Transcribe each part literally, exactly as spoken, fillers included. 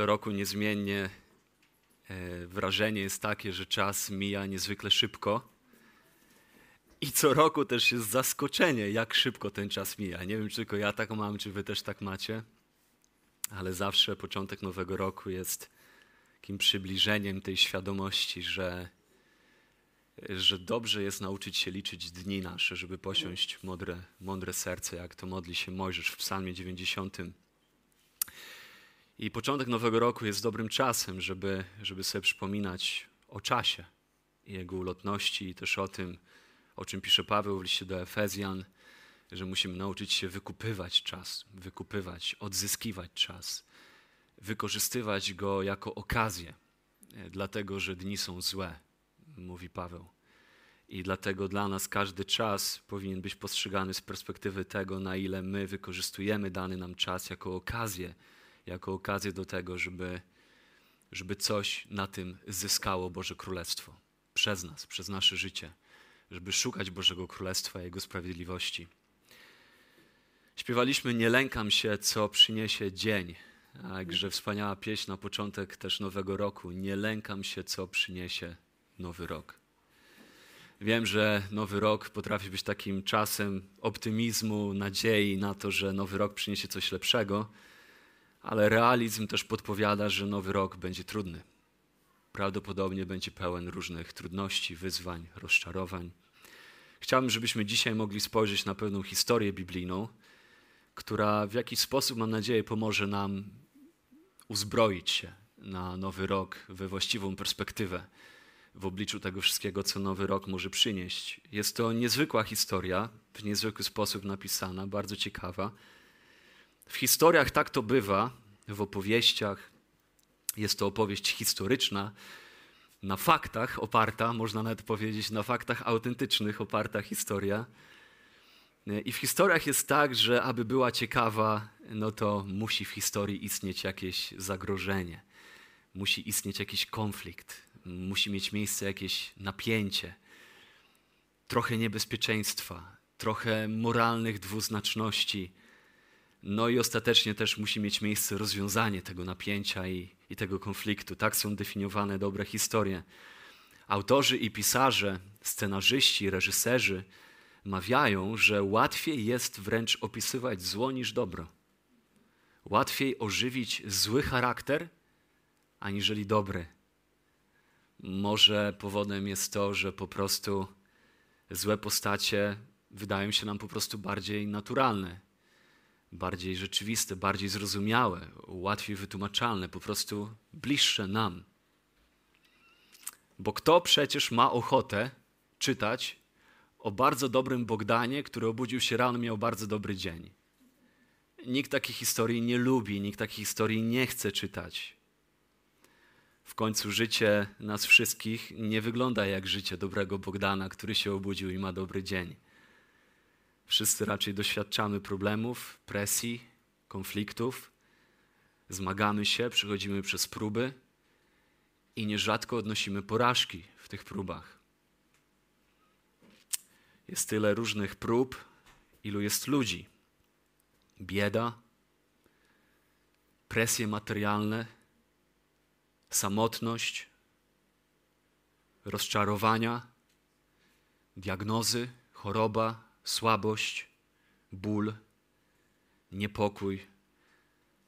Co roku niezmiennie wrażenie jest takie, że czas mija niezwykle szybko i co roku też jest zaskoczenie, jak szybko ten czas mija. Nie wiem, czy tylko ja tak mam, czy wy też tak macie, ale zawsze początek nowego roku jest takim przybliżeniem tej świadomości, że, że dobrze jest nauczyć się liczyć dni nasze, żeby posiąść mądre, mądre serce, jak to modli się Mojżesz w Psalmie dziewięćdziesiątym. I początek nowego roku jest dobrym czasem, żeby, żeby sobie przypominać o czasie i jego ulotności i też o tym, o czym pisze Paweł w liście do Efezjan, że musimy nauczyć się wykupywać czas, wykupywać, odzyskiwać czas, wykorzystywać go jako okazję, dlatego że dni są złe, mówi Paweł. I dlatego dla nas każdy czas powinien być postrzegany z perspektywy tego, na ile my wykorzystujemy dany nam czas jako okazję, jako okazję do tego, żeby, żeby coś na tym zyskało Boże Królestwo przez nas, przez nasze życie, żeby szukać Bożego Królestwa i Jego sprawiedliwości. Śpiewaliśmy "Nie lękam się, co przyniesie dzień", także wspaniała pieśń na początek też nowego roku. Nie lękam się, co przyniesie nowy rok. Wiem, że nowy rok potrafi być takim czasem optymizmu, nadziei na to, że nowy rok przyniesie coś lepszego, ale realizm też podpowiada, że nowy rok będzie trudny. Prawdopodobnie będzie pełen różnych trudności, wyzwań, rozczarowań. Chciałbym, żebyśmy dzisiaj mogli spojrzeć na pewną historię biblijną, która w jakiś sposób, mam nadzieję, pomoże nam uzbroić się na nowy rok we właściwą perspektywę w obliczu tego wszystkiego, co nowy rok może przynieść. Jest to niezwykła historia, w niezwykły sposób napisana, bardzo ciekawa. W historiach tak to bywa, w opowieściach. Jest to opowieść historyczna, na faktach oparta, można nawet powiedzieć, na faktach autentycznych oparta historia. I w historiach jest tak, że aby była ciekawa, no to musi w historii istnieć jakieś zagrożenie. Musi istnieć jakiś konflikt, musi mieć miejsce jakieś napięcie, trochę niebezpieczeństwa, trochę moralnych dwuznaczności. No i ostatecznie też musi mieć miejsce rozwiązanie tego napięcia i, i tego konfliktu. Tak są definiowane dobre historie. Autorzy i pisarze, scenarzyści, reżyserzy mawiają, że łatwiej jest wręcz opisywać zło niż dobro. Łatwiej ożywić zły charakter, aniżeli dobry. Może powodem jest to, że po prostu złe postacie wydają się nam po prostu bardziej naturalne, bardziej rzeczywiste, bardziej zrozumiałe, łatwiej wytłumaczalne, po prostu bliższe nam. Bo kto przecież ma ochotę czytać o bardzo dobrym Bogdanie, który obudził się rano, miał bardzo dobry dzień? Nikt takiej historii nie lubi, nikt takiej historii nie chce czytać. W końcu życie nas wszystkich nie wygląda jak życie dobrego Bogdana, który się obudził i ma dobry dzień. Wszyscy raczej doświadczamy problemów, presji, konfliktów, zmagamy się, przechodzimy przez próby i nierzadko odnosimy porażki w tych próbach. Jest tyle różnych prób, ilu jest ludzi. Bieda, presje materialne, samotność, rozczarowania, diagnozy, choroba, słabość, ból, niepokój,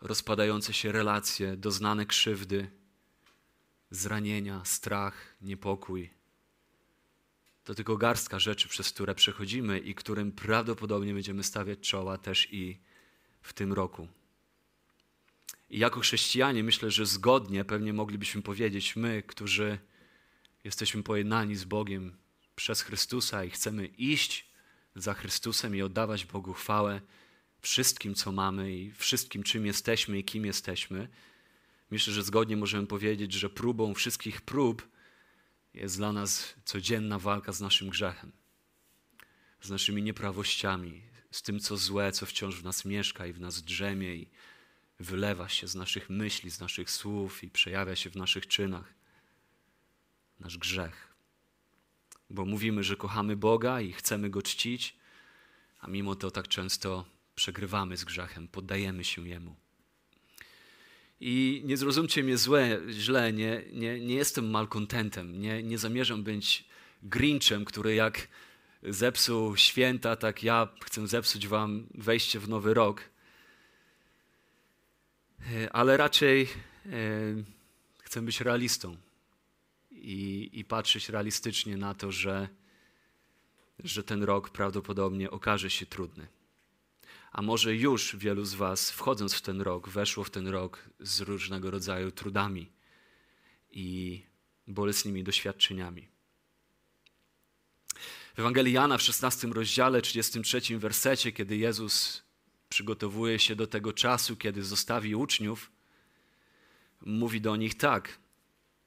rozpadające się relacje, doznane krzywdy, zranienia, strach, niepokój. To tylko garstka rzeczy, przez które przechodzimy i którym prawdopodobnie będziemy stawiać czoła też i w tym roku. I jako chrześcijanie myślę, że zgodnie pewnie moglibyśmy powiedzieć, my, którzy jesteśmy pojednani z Bogiem przez Chrystusa i chcemy iść za Chrystusem i oddawać Bogu chwałę wszystkim, co mamy i wszystkim, czym jesteśmy i kim jesteśmy. Myślę, że zgodnie możemy powiedzieć, że próbą wszystkich prób jest dla nas codzienna walka z naszym grzechem, z naszymi nieprawościami, z tym, co złe, co wciąż w nas mieszka i w nas drzemie i wylewa się z naszych myśli, z naszych słów i przejawia się w naszych czynach. Nasz grzech. Bo mówimy, że kochamy Boga i chcemy Go czcić, a mimo to tak często przegrywamy z grzechem, poddajemy się Jemu. I nie zrozumcie mnie złe, źle, nie, nie, nie jestem malkontentem, nie, nie zamierzam być Grinchem, który jak zepsuł święta, tak ja chcę zepsuć wam wejście w nowy rok. Ale raczej chcę być realistą i, i patrzeć realistycznie na to, że, że ten rok prawdopodobnie okaże się trudny. A może już wielu z was, wchodząc w ten rok, weszło w ten rok z różnego rodzaju trudami i bolesnymi doświadczeniami. W Ewangelii Jana w szesnastym rozdziale, trzydziestym trzecim wersecie, kiedy Jezus przygotowuje się do tego czasu, kiedy zostawi uczniów, mówi do nich tak: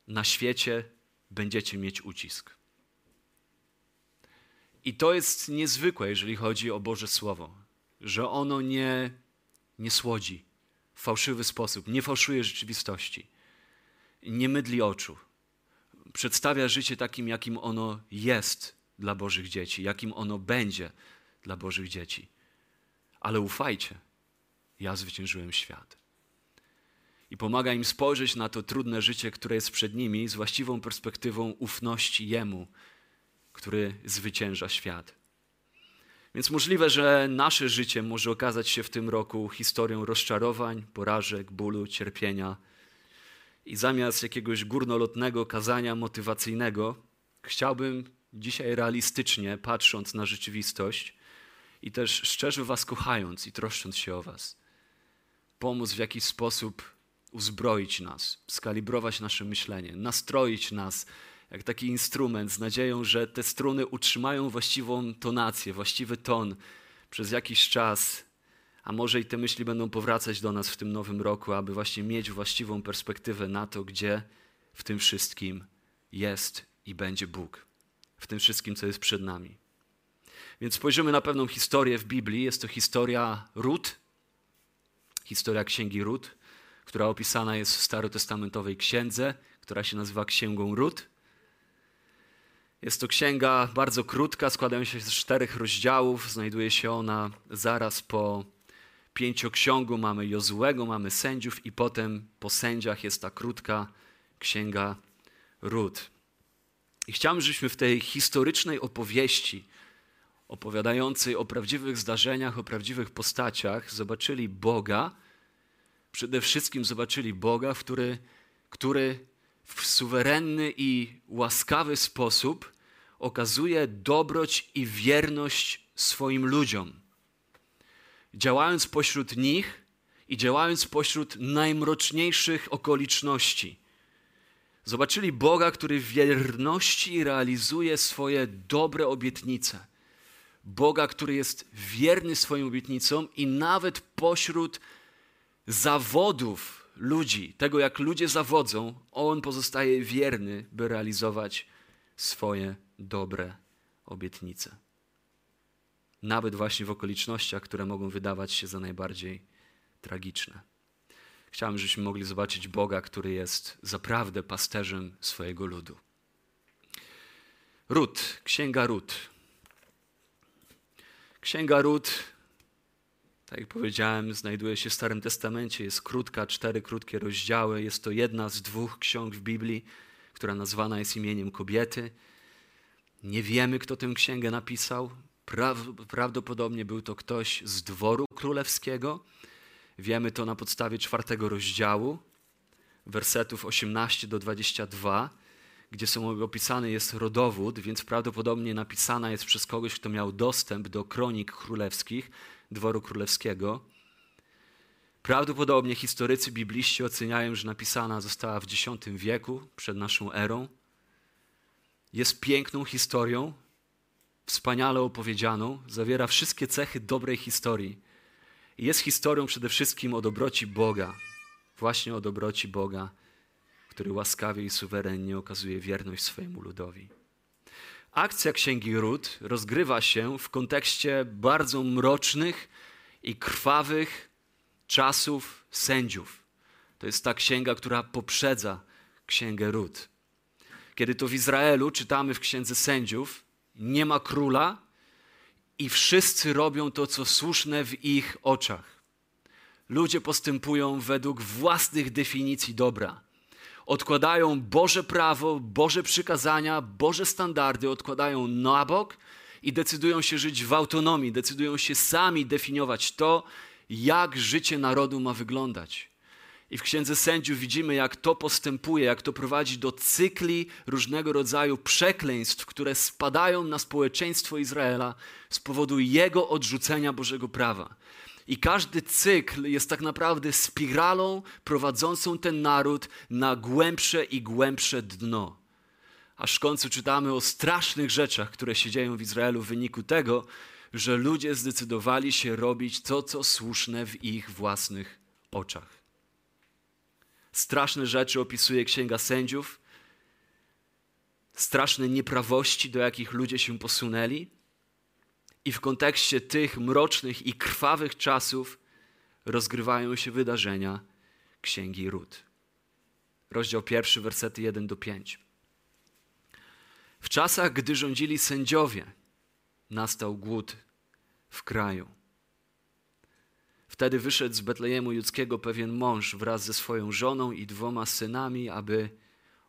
na świecie będziecie mieć ucisk. I to jest niezwykłe, jeżeli chodzi o Boże Słowo, że ono nie, nie słodzi w fałszywy sposób, nie fałszuje rzeczywistości, nie mydli oczu, przedstawia życie takim, jakim ono jest dla Bożych dzieci, jakim ono będzie dla Bożych dzieci. Ale ufajcie, ja zwyciężyłem świat. I pomaga im spojrzeć na to trudne życie, które jest przed nimi, z właściwą perspektywą ufności Jemu, który zwycięża świat. Więc możliwe, że nasze życie może okazać się w tym roku historią rozczarowań, porażek, bólu, cierpienia. I zamiast jakiegoś górnolotnego kazania motywacyjnego, chciałbym dzisiaj realistycznie, patrząc na rzeczywistość i też szczerze was kochając i troszcząc się o was, pomóc w jakiś sposób uzbroić nas, skalibrować nasze myślenie, nastroić nas jak taki instrument z nadzieją, że te struny utrzymają właściwą tonację, właściwy ton przez jakiś czas, a może i te myśli będą powracać do nas w tym nowym roku, aby właśnie mieć właściwą perspektywę na to, gdzie w tym wszystkim jest i będzie Bóg, w tym wszystkim, co jest przed nami. Więc spojrzymy na pewną historię w Biblii. Jest to historia Rut, historia księgi Rut, która opisana jest w starotestamentowej księdze, która się nazywa Księgą Rut. Jest to księga bardzo krótka, składa się z czterech rozdziałów. Znajduje się ona zaraz po pięcioksiągu. Mamy Jozuego, mamy sędziów i potem po sędziach jest ta krótka księga Rut. I chciałbym, żebyśmy w tej historycznej opowieści, opowiadającej o prawdziwych zdarzeniach, o prawdziwych postaciach, zobaczyli Boga, przede wszystkim zobaczyli Boga, który, który w suwerenny i łaskawy sposób okazuje dobroć i wierność swoim ludziom, działając pośród nich i działając pośród najmroczniejszych okoliczności. Zobaczyli Boga, który w wierności realizuje swoje dobre obietnice. Boga, który jest wierny swoim obietnicom i nawet pośród zawodów ludzi, tego jak ludzie zawodzą, on pozostaje wierny, by realizować swoje dobre obietnice. Nawet właśnie w okolicznościach, które mogą wydawać się za najbardziej tragiczne. Chciałem, żebyśmy mogli zobaczyć Boga, który jest zaprawdę pasterzem swojego ludu. Rut, Księga Rut. Księga Rut, tak jak powiedziałem, znajduje się w Starym Testamencie, jest krótka, cztery krótkie rozdziały. Jest to jedna z dwóch ksiąg w Biblii, która nazwana jest imieniem kobiety. Nie wiemy, kto tę księgę napisał. Prawdopodobnie był to ktoś z dworu królewskiego. Wiemy to na podstawie czwartego rozdziału, wersetów osiemnaście do dwudziestu dwóch, gdzie są opisany jest rodowód, więc prawdopodobnie napisana jest przez kogoś, kto miał dostęp do kronik królewskich, dworu królewskiego. Prawdopodobnie historycy bibliści oceniają, że napisana została w dziesiątym wieku przed naszą erą. Jest piękną historią, wspaniale opowiedzianą, zawiera wszystkie cechy dobrej historii. Jest historią przede wszystkim o dobroci Boga, właśnie o dobroci Boga, który łaskawie i suwerennie okazuje wierność swojemu ludowi. Akcja Księgi Rut rozgrywa się w kontekście bardzo mrocznych i krwawych czasów sędziów. To jest ta księga, która poprzedza Księgę Rut. Kiedy to w Izraelu, czytamy w Księdze Sędziów, nie ma króla i wszyscy robią to, co słuszne w ich oczach. ludzie postępują według własnych definicji dobra. Odkładają Boże prawo, Boże przykazania, Boże standardy, odkładają na bok i decydują się żyć w autonomii, decydują się sami definiować to, jak życie narodu ma wyglądać. I w Księdze Sędziów widzimy, jak to postępuje, jak to prowadzi do cykli różnego rodzaju przekleństw, które spadają na społeczeństwo Izraela z powodu jego odrzucenia Bożego prawa. I każdy cykl jest tak naprawdę spiralą prowadzącą ten naród na głębsze i głębsze dno. Aż w końcu czytamy o strasznych rzeczach, które się dzieją w Izraelu w wyniku tego, że ludzie zdecydowali się robić to, co słuszne w ich własnych oczach. Straszne rzeczy opisuje Księga Sędziów, straszne nieprawości, do jakich ludzie się posunęli. I w kontekście tych mrocznych i krwawych czasów rozgrywają się wydarzenia Księgi Rut. Rozdział pierwszy, wersety jeden do pięciu. W czasach, gdy rządzili sędziowie, nastał głód w kraju. Wtedy wyszedł z Betlejemu Judzkiego pewien mąż wraz ze swoją żoną i dwoma synami, aby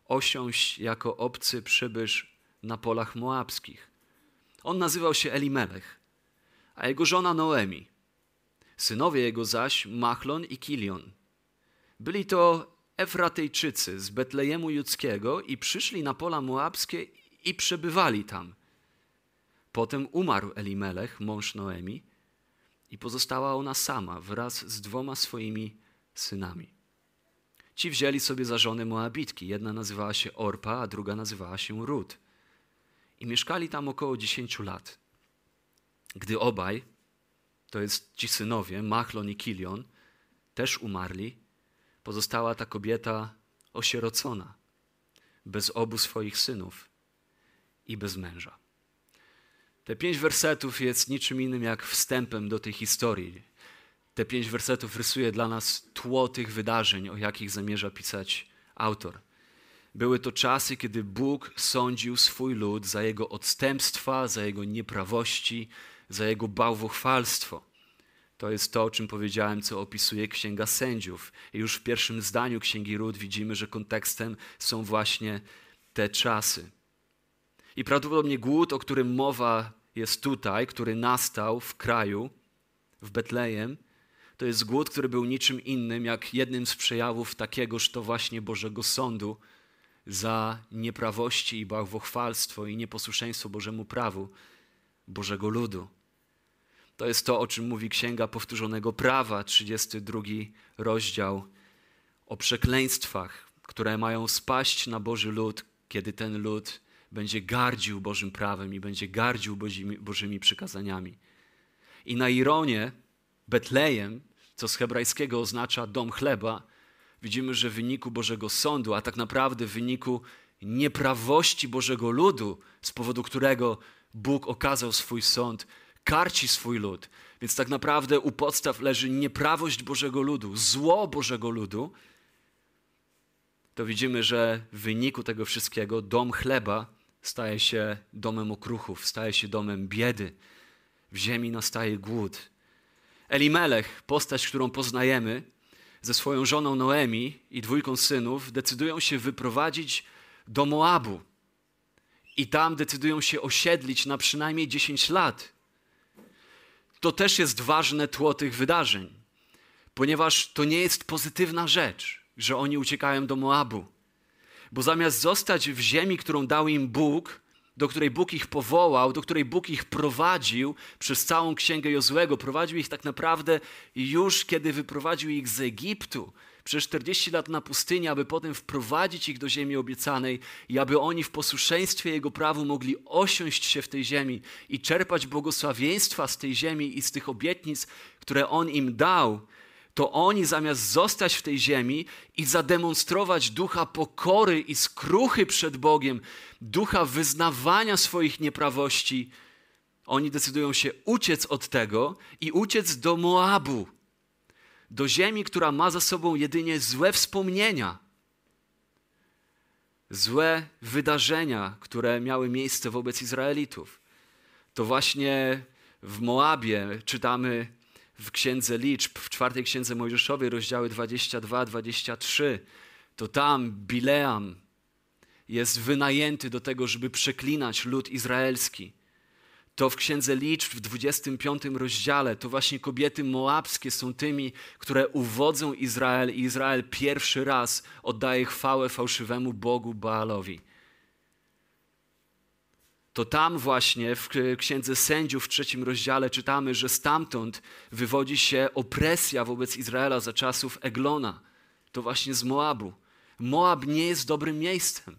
osiąść jako obcy przybysz na polach moabskich. On nazywał się Elimelech, a jego żona Noemi. Synowie jego zaś Machlon i Kilion. Byli to Efratyjczycy z Betlejemu Judzkiego i przyszli na pola moabskie i przebywali tam. Potem umarł Elimelech, mąż Noemi, i pozostała ona sama wraz z dwoma swoimi synami. Ci wzięli sobie za żony Moabitki. Jedna nazywała się Orpa, a druga nazywała się Rut. I mieszkali tam około dziesięciu lat. Gdy obaj, to jest ci synowie, Machlon i Kilion, też umarli, pozostała ta kobieta osierocona, bez obu swoich synów i bez męża. Te pięć wersetów jest niczym innym jak wstępem do tej historii. Te pięć wersetów rysuje dla nas tło tych wydarzeń, o jakich zamierza pisać autor. Były to czasy, kiedy Bóg sądził swój lud za jego odstępstwa, za jego nieprawości, za jego bałwochwalstwo. To jest to, o czym powiedziałem, co opisuje Księga Sędziów. I już w pierwszym zdaniu Księgi Rut widzimy, że kontekstem są właśnie te czasy. I prawdopodobnie głód, o którym mowa jest tutaj, który nastał w kraju, w Betlejem, to jest głód, który był niczym innym jak jednym z przejawów takiegoż to właśnie Bożego Sądu za nieprawości i bałwochwalstwo i nieposłuszeństwo Bożemu prawu, Bożego ludu. To jest to, o czym mówi Księga Powtórzonego Prawa, trzydziesty drugi rozdział, o przekleństwach, które mają spaść na Boży lud, kiedy ten lud będzie gardził Bożym prawem i będzie gardził Bożymi, Bożymi przykazaniami. I na ironię Betlejem, co z hebrajskiego oznacza dom chleba, widzimy, że w wyniku Bożego Sądu, a tak naprawdę w wyniku nieprawości Bożego ludu, z powodu którego Bóg okazał swój sąd, karci swój lud. Więc tak naprawdę u podstaw leży nieprawość Bożego ludu, zło Bożego ludu. To widzimy, że w wyniku tego wszystkiego dom chleba staje się domem okruchów, staje się domem biedy. W ziemi nastaje głód. Elimelech, postać, którą poznajemy, ze swoją żoną Noemi i dwójką synów decydują się wyprowadzić do Moabu. I tam decydują się osiedlić na przynajmniej dziesięć lat. To też jest ważne tło tych wydarzeń, ponieważ to nie jest pozytywna rzecz, że oni uciekają do Moabu. Bo zamiast zostać w ziemi, którą dał im Bóg, do której Bóg ich powołał, do której Bóg ich prowadził przez całą Księgę Jozłego. Prowadził ich tak naprawdę już, kiedy wyprowadził ich z Egiptu przez czterdzieści lat na pustyni, aby potem wprowadzić ich do ziemi obiecanej i aby oni w posłuszeństwie Jego prawu mogli osiąść się w tej ziemi i czerpać błogosławieństwa z tej ziemi i z tych obietnic, które On im dał. To oni zamiast zostać w tej ziemi i zademonstrować ducha pokory i skruchy przed Bogiem, ducha wyznawania swoich nieprawości, oni decydują się uciec od tego i uciec do Moabu, do ziemi, która ma za sobą jedynie złe wspomnienia, złe wydarzenia, które miały miejsce wobec Izraelitów. To właśnie w Moabie czytamy w Księdze Liczb, w czwartej Księdze Mojżeszowej, rozdziały dwadzieścia dwa dwadzieścia trzy, to tam Bileam jest wynajęty do tego, żeby przeklinać lud izraelski. To w Księdze Liczb w dwudziestym piątym rozdziale to właśnie kobiety moabskie są tymi, które uwodzą Izrael i Izrael pierwszy raz oddaje chwałę fałszywemu bogu Baalowi. To tam właśnie w Księdze Sędziów w trzecim rozdziale czytamy, że stamtąd wywodzi się opresja wobec Izraela za czasów Eglona. To właśnie z Moabu. Moab nie jest dobrym miejscem.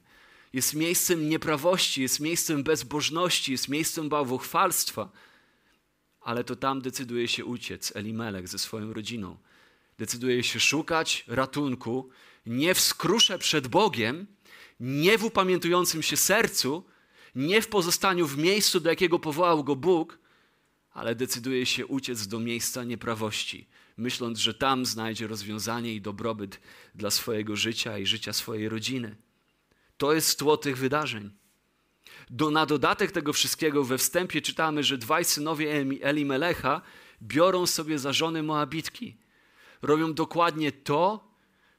Jest miejscem nieprawości, jest miejscem bezbożności, jest miejscem bałwochwalstwa. Ale to tam decyduje się uciec Elimelek ze swoją rodziną. Decyduje się szukać ratunku, nie w skrusze przed Bogiem, nie w upamiętującym się sercu, nie w pozostaniu w miejscu, do jakiego powołał go Bóg, ale decyduje się uciec do miejsca nieprawości, myśląc, że tam znajdzie rozwiązanie i dobrobyt dla swojego życia i życia swojej rodziny. To jest tło tych wydarzeń. Do, na dodatek tego wszystkiego we wstępie czytamy, że dwaj synowie Elimelecha biorą sobie za żony Moabitki. Robią dokładnie to,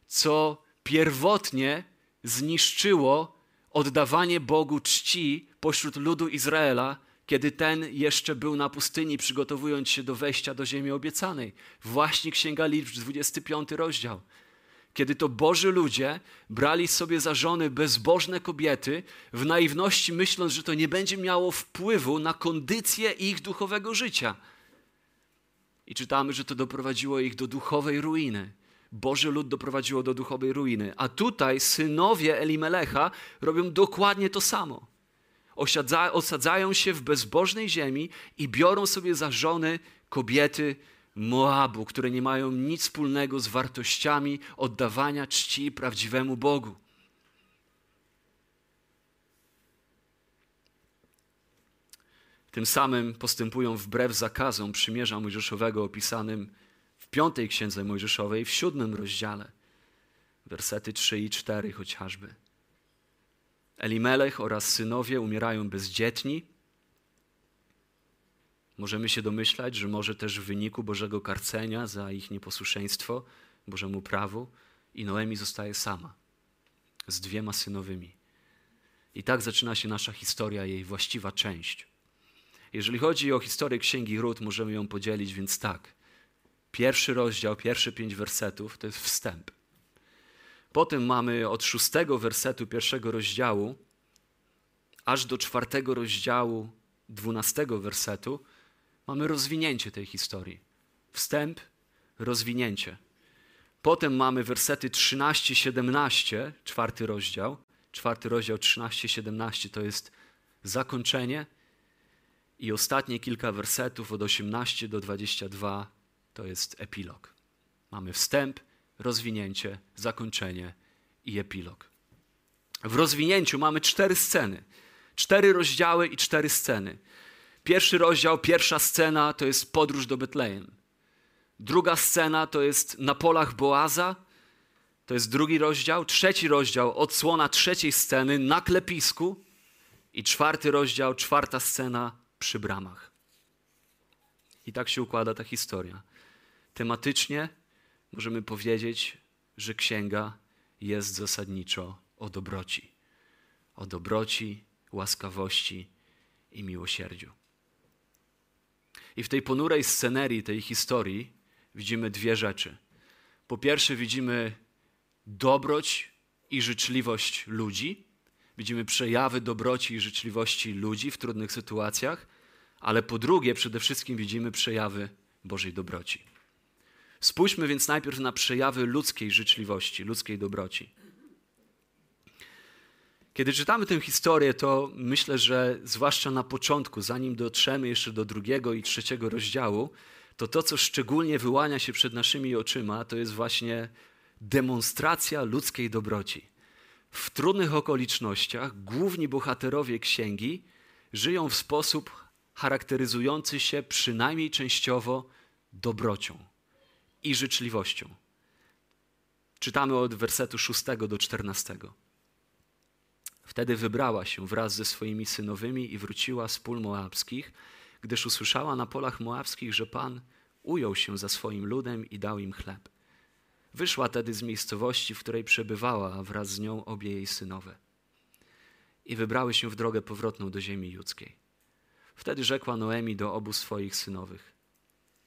co pierwotnie zniszczyło oddawanie Bogu czci pośród ludu Izraela, kiedy ten jeszcze był na pustyni, przygotowując się do wejścia do ziemi obiecanej. Właśnie Księga Liczb, dwudziesty piąty rozdział. Kiedy to Boży ludzie brali sobie za żony bezbożne kobiety, w naiwności myśląc, że to nie będzie miało wpływu na kondycję ich duchowego życia. I czytamy, że to doprowadziło ich do duchowej ruiny. Boży lud doprowadziło do duchowej ruiny. A tutaj synowie Elimelecha robią dokładnie to samo. Osadza, osadzają się w bezbożnej ziemi i biorą sobie za żony kobiety Moabu, które nie mają nic wspólnego z wartościami oddawania czci prawdziwemu Bogu. Tym samym postępują wbrew zakazom przymierza mojżeszowego opisanym w piątej Księdze Mojżeszowej, w siódmym rozdziale, wersety trzy i cztery chociażby. Elimelech oraz synowie umierają bezdzietni. Możemy się domyślać, że może też w wyniku Bożego karcenia za ich nieposłuszeństwo, Bożemu prawu, i Noemi zostaje sama z dwiema synowymi. I tak zaczyna się nasza historia, jej właściwa część. Jeżeli chodzi o historię Księgi Rut, możemy ją podzielić więc tak. Pierwszy rozdział, pierwsze pięć wersetów to jest wstęp. Potem mamy od szóstego wersetu pierwszego rozdziału aż do czwartego rozdziału dwunastego wersetu mamy rozwinięcie tej historii. Wstęp, rozwinięcie. Potem mamy wersety trzynaście siedemnaście, czwarty rozdział. Czwarty rozdział trzynaście siedemnaście to jest zakończenie i ostatnie kilka wersetów od osiemnaście do dwudziestu dwóch to jest epilog. Mamy wstęp, rozwinięcie, zakończenie i epilog. W rozwinięciu mamy cztery sceny. Cztery rozdziały i cztery sceny. Pierwszy rozdział, pierwsza scena to jest podróż do Betlejem. Druga scena to jest na polach Boaza, to jest drugi rozdział. Trzeci rozdział, odsłona trzeciej sceny na klepisku. I czwarty rozdział, czwarta scena przy bramach. I tak się układa ta historia. Tematycznie możemy powiedzieć, że księga jest zasadniczo o dobroci. O dobroci, łaskawości i miłosierdziu. I w tej ponurej scenerii tej historii widzimy dwie rzeczy. Po pierwsze widzimy dobroć i życzliwość ludzi. Widzimy przejawy dobroci i życzliwości ludzi w trudnych sytuacjach, ale po drugie przede wszystkim widzimy przejawy Bożej dobroci. Spójrzmy więc najpierw na przejawy ludzkiej życzliwości, ludzkiej dobroci. Kiedy czytamy tę historię, to myślę, że zwłaszcza na początku, zanim dotrzemy jeszcze do drugiego i trzeciego rozdziału, to to, co szczególnie wyłania się przed naszymi oczyma, to jest właśnie demonstracja ludzkiej dobroci. W trudnych okolicznościach główni bohaterowie księgi żyją w sposób charakteryzujący się przynajmniej częściowo dobrocią i życzliwością. Czytamy od wersetu szóstego do czternastego. Wtedy wybrała się wraz ze swoimi synowymi i wróciła z pól moabskich, gdyż usłyszała na polach moabskich, że Pan ujął się za swoim ludem i dał im chleb. Wyszła tedy z miejscowości, w której przebywała, a wraz z nią obie jej synowe. I wybrały się w drogę powrotną do ziemi judzkiej. Wtedy rzekła Noemi do obu swoich synowych: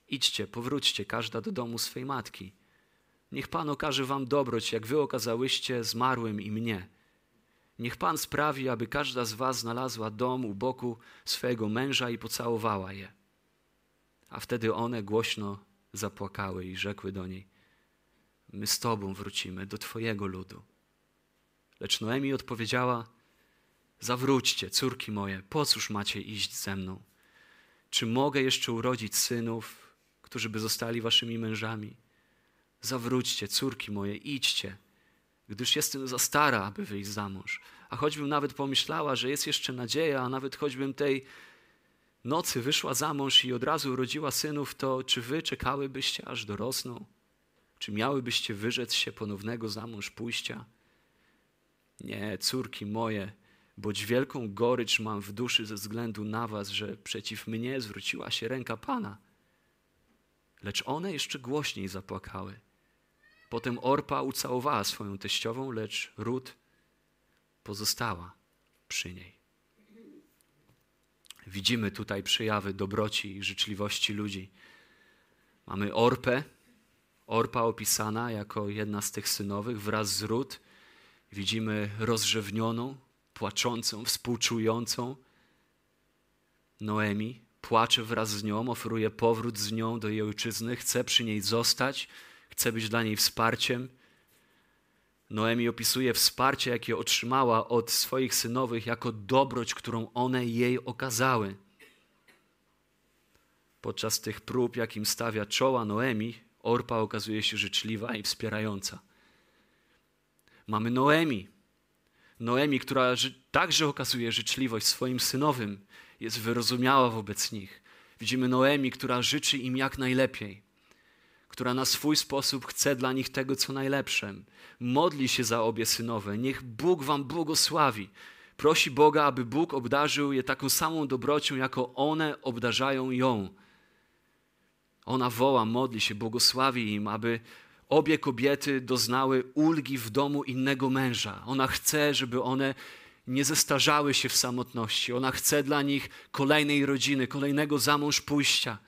idźcie, powróćcie, każda do domu swej matki. Niech Pan okaże wam dobroć, jak wy okazałyście zmarłym i mnie. Niech Pan sprawi, aby każda z was znalazła dom u boku swojego męża i pocałowała je. A wtedy one głośno zapłakały i rzekły do niej: my z tobą wrócimy do twojego ludu. Lecz Noemi odpowiedziała: zawróćcie, córki moje, po cóż macie iść ze mną? Czy mogę jeszcze urodzić synów, którzy by zostali waszymi mężami? Zawróćcie, córki moje, idźcie, gdyż jestem za stara, aby wyjść za mąż. A choćbym nawet pomyślała, że jest jeszcze nadzieja, a nawet choćbym tej nocy wyszła za mąż i od razu urodziła synów, to czy wy czekałybyście, aż dorosną? Czy miałybyście wyrzec się ponownego za mąż pójścia? Nie, córki moje, boć wielką gorycz mam w duszy ze względu na was, że przeciw mnie zwróciła się ręka Pana. Lecz one jeszcze głośniej zapłakały. Potem Orpa ucałowała swoją teściową, lecz Rut pozostała przy niej. Widzimy tutaj przejawy dobroci i życzliwości ludzi. Mamy Orpę, Orpa opisana jako jedna z tych synowych wraz z Rut. Widzimy rozrzewnioną, płaczącą, współczującą Noemi. Płacze wraz z nią, oferuje powrót z nią do jej ojczyzny, chce przy niej zostać, chce być dla niej wsparciem. Noemi opisuje wsparcie, jakie otrzymała od swoich synowych, jako dobroć, którą one jej okazały. Podczas tych prób, jakim stawia czoła Noemi, Orpa okazuje się życzliwa i wspierająca. Mamy Noemi. Noemi, która także okazuje życzliwość swoim synowym, jest wyrozumiała wobec nich. Widzimy Noemi, która życzy im jak najlepiej, która na swój sposób chce dla nich tego, co najlepsze. Modli się za obie synowe. Niech Bóg wam błogosławi. Prosi Boga, aby Bóg obdarzył je taką samą dobrocią, jako one obdarzają ją. Ona woła, modli się, błogosławi im, aby obie kobiety doznały ulgi w domu innego męża. Ona chce, żeby one nie zestarzały się w samotności. Ona chce dla nich kolejnej rodziny, kolejnego za mąż pójścia.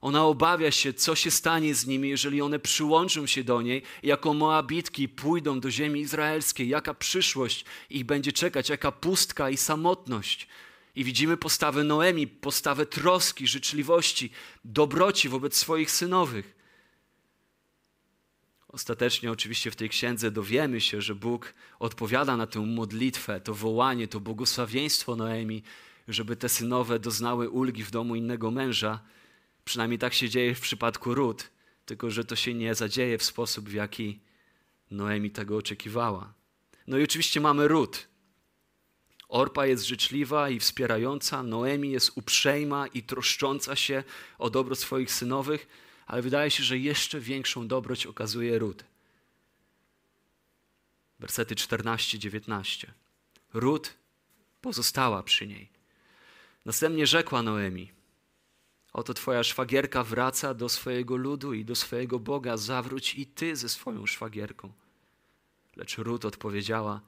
Ona obawia się, co się stanie z nimi, jeżeli one przyłączą się do niej, jako Moabitki pójdą do ziemi izraelskiej. Jaka przyszłość ich będzie czekać, jaka pustka i samotność. I widzimy postawę Noemi, postawę troski, życzliwości, dobroci wobec swoich synowych. Ostatecznie oczywiście w tej księdze dowiemy się, że Bóg odpowiada na tę modlitwę, to wołanie, to błogosławieństwo Noemi, żeby te synowe doznały ulgi w domu innego męża. Przynajmniej tak się dzieje w przypadku Rut, tylko że to się nie zadzieje w sposób, w jaki Noemi tego oczekiwała. No i oczywiście mamy Rut. Orpa jest życzliwa i wspierająca, Noemi jest uprzejma i troszcząca się o dobro swoich synowych, ale wydaje się, że jeszcze większą dobroć okazuje Rut. Wersety czternaście do dziewiętnastu. Rut pozostała przy niej. Następnie rzekła Noemi: oto twoja szwagierka wraca do swojego ludu i do swojego Boga, zawróć i ty ze swoją szwagierką. Lecz Rut odpowiedziała: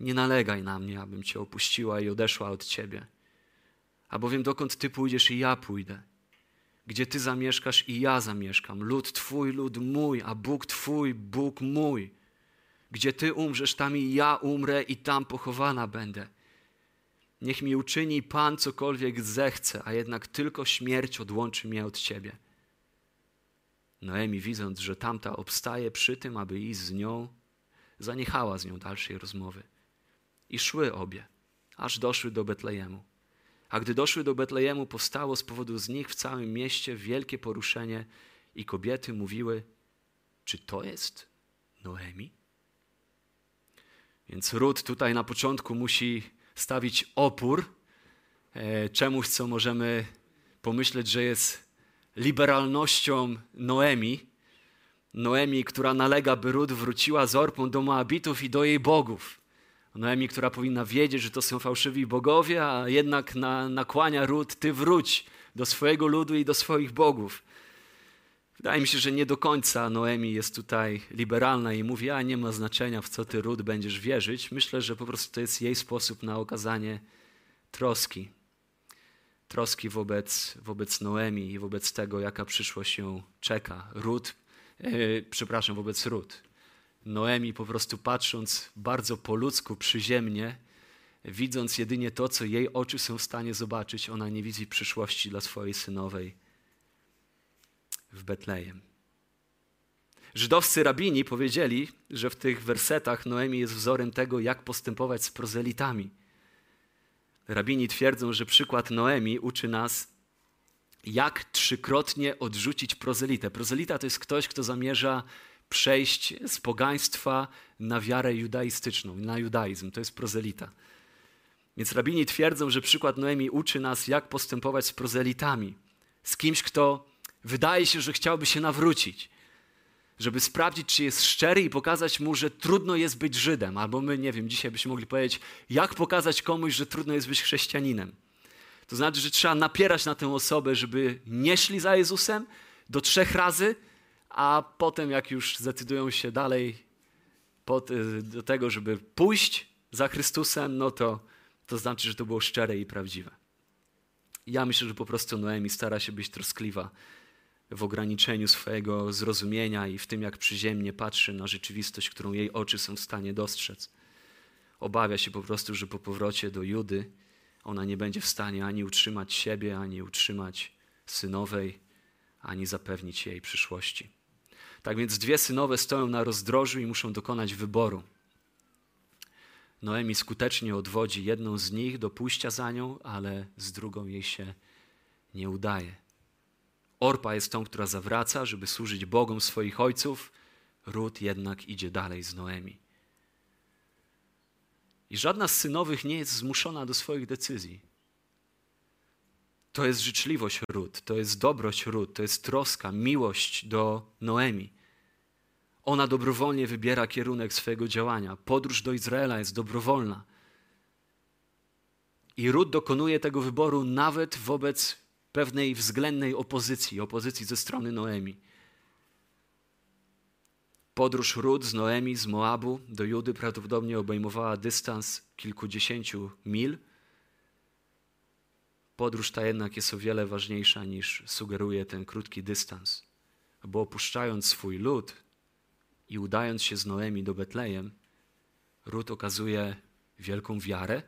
nie nalegaj na mnie, abym cię opuściła i odeszła od ciebie. Albowiem dokąd ty pójdziesz i ja pójdę. Gdzie ty zamieszkasz i ja zamieszkam. Lud twój, lud mój, a Bóg twój, Bóg mój. Gdzie ty umrzesz, tam i ja umrę i tam pochowana będę. Niech mi uczyni Pan cokolwiek zechce, a jednak tylko śmierć odłączy mnie od ciebie. Noemi, widząc, że tamta obstaje przy tym, aby iść z nią, zaniechała z nią dalszej rozmowy. I szły obie, aż doszły do Betlejemu. A gdy doszły do Betlejemu, powstało z powodu z nich w całym mieście wielkie poruszenie i kobiety mówiły: czy to jest Noemi? Więc Rut tutaj na początku musi stawić opór czemuś, co możemy pomyśleć, że jest liberalnością Noemi. Noemi, która nalega, by Rut wróciła z Orpą do Moabitów i do jej bogów. Noemi, która powinna wiedzieć, że to są fałszywi bogowie, a jednak na, nakłania Rut: ty wróć do swojego ludu i do swoich bogów. Wydaje mi się, że nie do końca Noemi jest tutaj liberalna i mówi, a nie ma znaczenia, w co ty ród będziesz wierzyć. Myślę, że po prostu to jest jej sposób na okazanie troski. Troski wobec, wobec Noemi i wobec tego, jaka przyszłość ją czeka. Ród, yy, przepraszam, wobec ród. Noemi po prostu patrząc bardzo po ludzku, przyziemnie, widząc jedynie to, co jej oczy są w stanie zobaczyć, ona nie widzi przyszłości dla swojej synowej w Betlejem. Żydowscy rabini powiedzieli, że w tych wersetach Noemi jest wzorem tego, jak postępować z prozelitami. Rabini twierdzą, że przykład Noemi uczy nas, jak trzykrotnie odrzucić prozelitę. Prozelita to jest ktoś, kto zamierza przejść z pogaństwa na wiarę judaistyczną, na judaizm. To jest prozelita. Więc rabini twierdzą, że przykład Noemi uczy nas, jak postępować z prozelitami. Z kimś, kto wydaje się, że chciałby się nawrócić, żeby sprawdzić, czy jest szczery i pokazać mu, że trudno jest być Żydem. Albo my, nie wiem, dzisiaj byśmy mogli powiedzieć, jak pokazać komuś, że trudno jest być chrześcijaninem. To znaczy, że trzeba napierać na tę osobę, żeby nie szli za Jezusem do trzech razy, a potem jak już zdecydują się dalej pod, do tego, żeby pójść za Chrystusem, no to, to znaczy, że to było szczere i prawdziwe. Ja myślę, że po prostu Noemi stara się być troskliwa w ograniczeniu swojego zrozumienia i w tym, jak przyziemnie patrzy na rzeczywistość, którą jej oczy są w stanie dostrzec. Obawia się po prostu, że po powrocie do Judy ona nie będzie w stanie ani utrzymać siebie, ani utrzymać synowej, ani zapewnić jej przyszłości. Tak więc dwie synowe stoją na rozdrożu i muszą dokonać wyboru. Noemi skutecznie odwodzi jedną z nich do pójścia za nią, ale z drugą jej się nie udaje. Orpa jest tą, która zawraca, żeby służyć bogom swoich ojców. Rut jednak idzie dalej z Noemi. I żadna z synowych nie jest zmuszona do swoich decyzji. To jest życzliwość Rut, to jest dobroć Rut, to jest troska, miłość do Noemi. Ona dobrowolnie wybiera kierunek swojego działania. Podróż do Izraela jest dobrowolna. I Rut dokonuje tego wyboru nawet wobec pewnej względnej opozycji, opozycji ze strony Noemi. Podróż Rut z Noemi, z Moabu do Judy prawdopodobnie obejmowała dystans kilkudziesięciu mil. Podróż ta jednak jest o wiele ważniejsza niż sugeruje ten krótki dystans, bo opuszczając swój lud i udając się z Noemi do Betlejem, Rut okazuje wielką wiarę,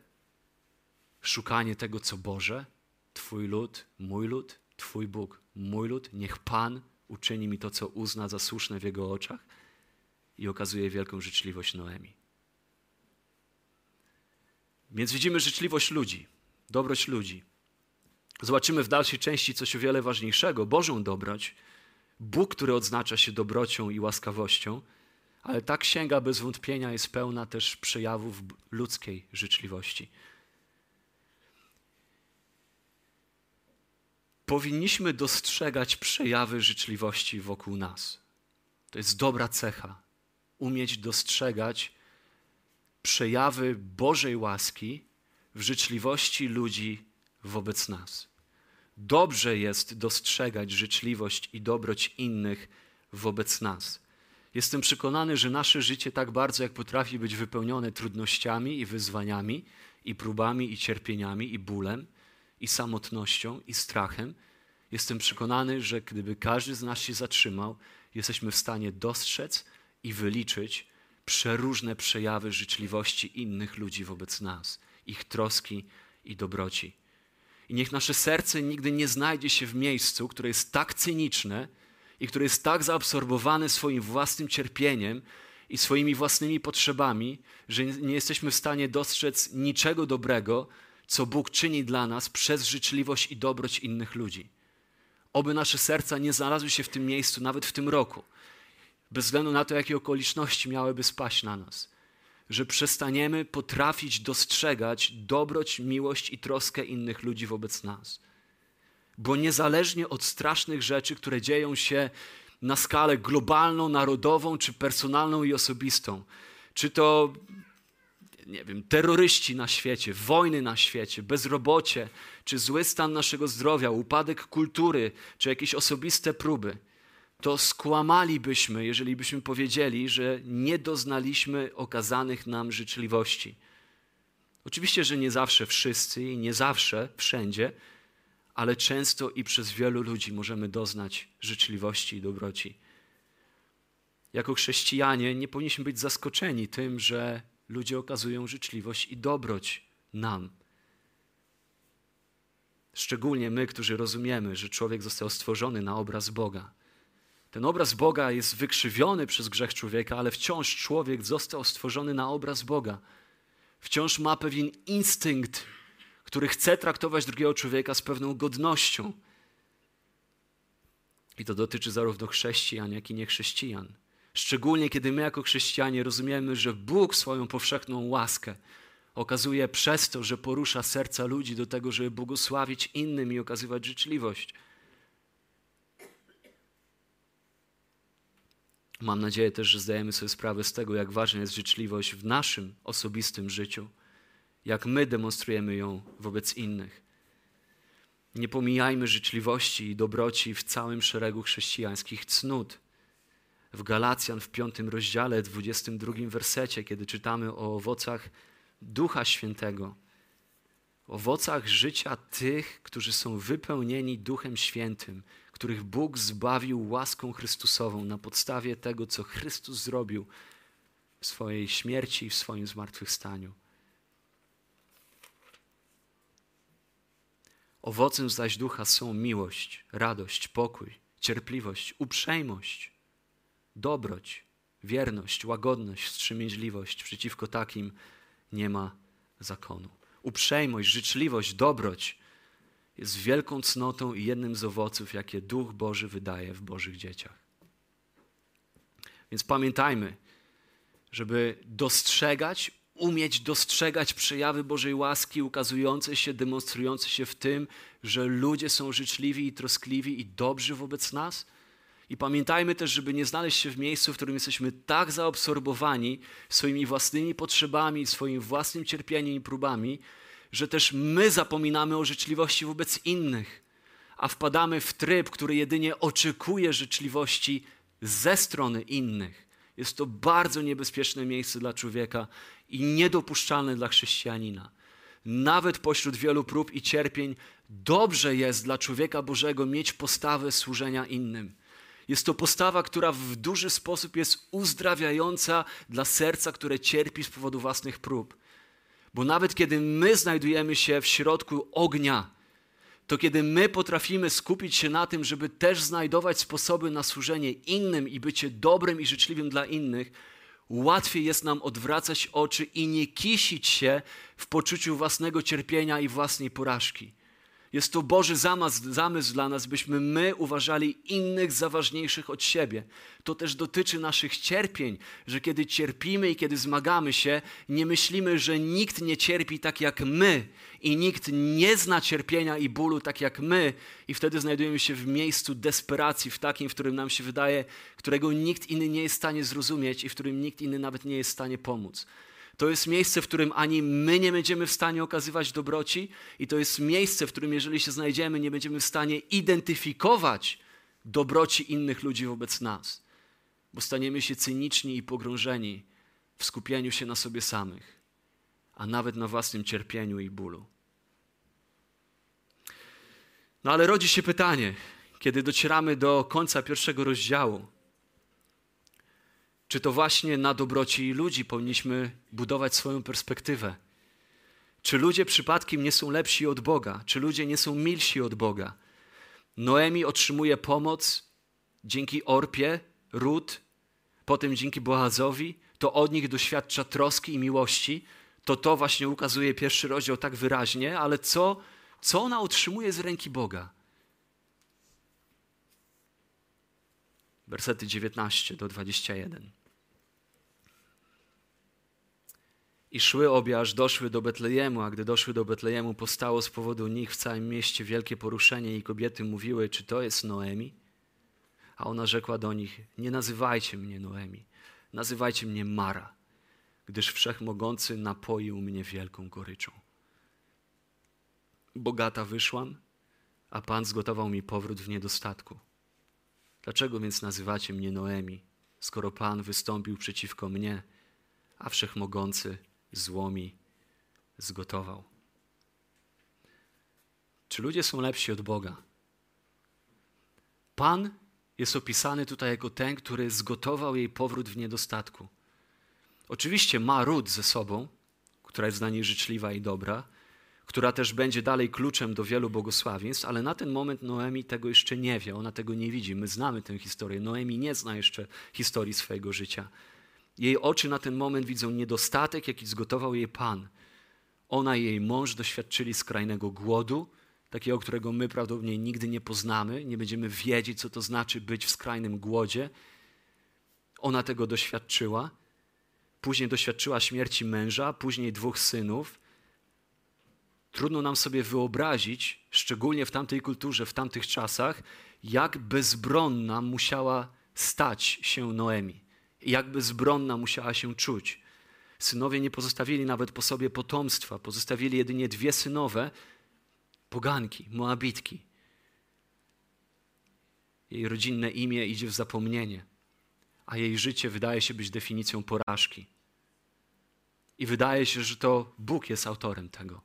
szukanie tego, co Boże, Twój lud, mój lud, Twój Bóg, mój lud, niech Pan uczyni mi to, co uzna za słuszne w Jego oczach i okazuje wielką życzliwość Noemi. Więc widzimy życzliwość ludzi, dobroć ludzi. Zobaczymy w dalszej części coś o wiele ważniejszego, Bożą dobroć, Bóg, który odznacza się dobrocią i łaskawością, ale ta księga bez wątpienia jest pełna też przejawów ludzkiej życzliwości. Powinniśmy dostrzegać przejawy życzliwości wokół nas. To jest dobra cecha. Umieć dostrzegać przejawy Bożej łaski w życzliwości ludzi wobec nas. Dobrze jest dostrzegać życzliwość i dobroć innych wobec nas. Jestem przekonany, że nasze życie tak bardzo, jak potrafi być wypełnione trudnościami i wyzwaniami, i próbami, i cierpieniami, i bólem, i samotnością, i strachem, jestem przekonany, że gdyby każdy z nas się zatrzymał, jesteśmy w stanie dostrzec i wyliczyć przeróżne przejawy życzliwości innych ludzi wobec nas, ich troski i dobroci. I niech nasze serce nigdy nie znajdzie się w miejscu, które jest tak cyniczne i które jest tak zaabsorbowane swoim własnym cierpieniem i swoimi własnymi potrzebami, że nie jesteśmy w stanie dostrzec niczego dobrego, co Bóg czyni dla nas przez życzliwość i dobroć innych ludzi. Oby nasze serca nie znalazły się w tym miejscu, nawet w tym roku, bez względu na to, jakie okoliczności miałyby spaść na nas, że przestaniemy potrafić dostrzegać dobroć, miłość i troskę innych ludzi wobec nas. Bo niezależnie od strasznych rzeczy, które dzieją się na skalę globalną, narodową, czy personalną i osobistą, czy to nie wiem, terroryści na świecie, wojny na świecie, bezrobocie, czy zły stan naszego zdrowia, upadek kultury, czy jakieś osobiste próby, to skłamalibyśmy, jeżeli byśmy powiedzieli, że nie doznaliśmy okazanych nam życzliwości. Oczywiście, że nie zawsze wszyscy i nie zawsze wszędzie, ale często i przez wielu ludzi możemy doznać życzliwości i dobroci. Jako chrześcijanie nie powinniśmy być zaskoczeni tym, że ludzie okazują życzliwość i dobroć nam. Szczególnie my, którzy rozumiemy, że człowiek został stworzony na obraz Boga. Ten obraz Boga jest wykrzywiony przez grzech człowieka, ale wciąż człowiek został stworzony na obraz Boga. Wciąż ma pewien instynkt, który chce traktować drugiego człowieka z pewną godnością. I to dotyczy zarówno chrześcijan, jak i niechrześcijan. Szczególnie kiedy my jako chrześcijanie rozumiemy, że Bóg swoją powszechną łaskę okazuje przez to, że porusza serca ludzi do tego, żeby błogosławić innym i okazywać życzliwość. Mam nadzieję też, że zdajemy sobie sprawę z tego, jak ważna jest życzliwość w naszym osobistym życiu, jak my demonstrujemy ją wobec innych. Nie pomijajmy życzliwości i dobroci w całym szeregu chrześcijańskich cnót. W Galacjan w piątym rozdziale, dwudziestym drugim wersecie, kiedy czytamy o owocach Ducha Świętego, owocach życia tych, którzy są wypełnieni Duchem Świętym, których Bóg zbawił łaską Chrystusową na podstawie tego, co Chrystus zrobił w swojej śmierci i w swoim zmartwychwstaniu. Owocem zaś Ducha są miłość, radość, pokój, cierpliwość, uprzejmość, dobroć, wierność, łagodność, wstrzemięźliwość. Przeciwko takim nie ma zakonu. Uprzejmość, życzliwość, dobroć jest wielką cnotą i jednym z owoców, jakie Duch Boży wydaje w Bożych dzieciach. Więc pamiętajmy, żeby dostrzegać, umieć dostrzegać przejawy Bożej łaski ukazujące się, demonstrujące się w tym, że ludzie są życzliwi i troskliwi i dobrzy wobec nas. I pamiętajmy też, żeby nie znaleźć się w miejscu, w którym jesteśmy tak zaabsorbowani swoimi własnymi potrzebami, swoim własnym cierpieniem i próbami, że też my zapominamy o życzliwości wobec innych, a wpadamy w tryb, który jedynie oczekuje życzliwości ze strony innych. Jest to bardzo niebezpieczne miejsce dla człowieka i niedopuszczalne dla chrześcijanina. Nawet pośród wielu prób i cierpień dobrze jest dla człowieka Bożego mieć postawę służenia innym. Jest to postawa, która w duży sposób jest uzdrawiająca dla serca, które cierpi z powodu własnych prób. Bo nawet kiedy my znajdujemy się w środku ognia, to kiedy my potrafimy skupić się na tym, żeby też znajdować sposoby na służenie innym i bycie dobrym i życzliwym dla innych, łatwiej jest nam odwracać oczy i nie kisić się w poczuciu własnego cierpienia i własnej porażki. Jest to Boży zamysł, zamysł dla nas, byśmy my uważali innych za ważniejszych od siebie. To też dotyczy naszych cierpień, że kiedy cierpimy i kiedy zmagamy się, nie myślimy, że nikt nie cierpi tak jak my i nikt nie zna cierpienia i bólu tak jak my i wtedy znajdujemy się w miejscu desperacji, w takim, w którym nam się wydaje, którego nikt inny nie jest w stanie zrozumieć i w którym nikt inny nawet nie jest w stanie pomóc. To jest miejsce, w którym ani my nie będziemy w stanie okazywać dobroci i to jest miejsce, w którym jeżeli się znajdziemy, nie będziemy w stanie identyfikować dobroci innych ludzi wobec nas, bo staniemy się cyniczni i pogrążeni w skupieniu się na sobie samych, a nawet na własnym cierpieniu i bólu. No ale rodzi się pytanie, kiedy docieramy do końca pierwszego rozdziału, czy to właśnie na dobroci ludzi powinniśmy budować swoją perspektywę? Czy ludzie przypadkiem nie są lepsi od Boga? Czy ludzie nie są milsi od Boga? Noemi otrzymuje pomoc dzięki Orpie, Rut, potem dzięki Boazowi. To od nich doświadcza troski i miłości. To to właśnie ukazuje pierwszy rozdział tak wyraźnie, ale co, co ona otrzymuje z ręki Boga? Wersety dziewiętnaście do dwudziestu jeden. I szły obie, aż doszły do Betlejemu, a gdy doszły do Betlejemu, powstało z powodu nich w całym mieście wielkie poruszenie i kobiety mówiły, czy to jest Noemi? A ona rzekła do nich, nie nazywajcie mnie Noemi, nazywajcie mnie Mara, gdyż Wszechmogący napoił mnie wielką goryczą. Bogata wyszłam, a Pan zgotował mi powrót w niedostatku. Dlaczego więc nazywacie mnie Noemi, skoro Pan wystąpił przeciwko mnie, a Wszechmogący zło mi zgotował? Czy ludzie są lepsi od Boga? Pan jest opisany tutaj jako ten, który zgotował jej powrót w niedostatku. Oczywiście ma Rut ze sobą, która jest dla niej życzliwa i dobra, która też będzie dalej kluczem do wielu błogosławieństw, ale na ten moment Noemi tego jeszcze nie wie, ona tego nie widzi. My znamy tę historię. Noemi nie zna jeszcze historii swojego życia. Jej oczy na ten moment widzą niedostatek, jaki zgotował jej Pan. Ona i jej mąż doświadczyli skrajnego głodu, takiego, którego my prawdopodobnie nigdy nie poznamy, nie będziemy wiedzieć, co to znaczy być w skrajnym głodzie. Ona tego doświadczyła. Później doświadczyła śmierci męża, później dwóch synów. Trudno nam sobie wyobrazić, szczególnie w tamtej kulturze, w tamtych czasach, jak bezbronna musiała stać się Noemi. Jak bezbronna musiała się czuć. Synowie nie pozostawili nawet po sobie potomstwa, pozostawili jedynie dwie synowe, poganki, Moabitki. Jej rodzinne imię idzie w zapomnienie, a jej życie wydaje się być definicją porażki. I wydaje się, że to Bóg jest autorem tego.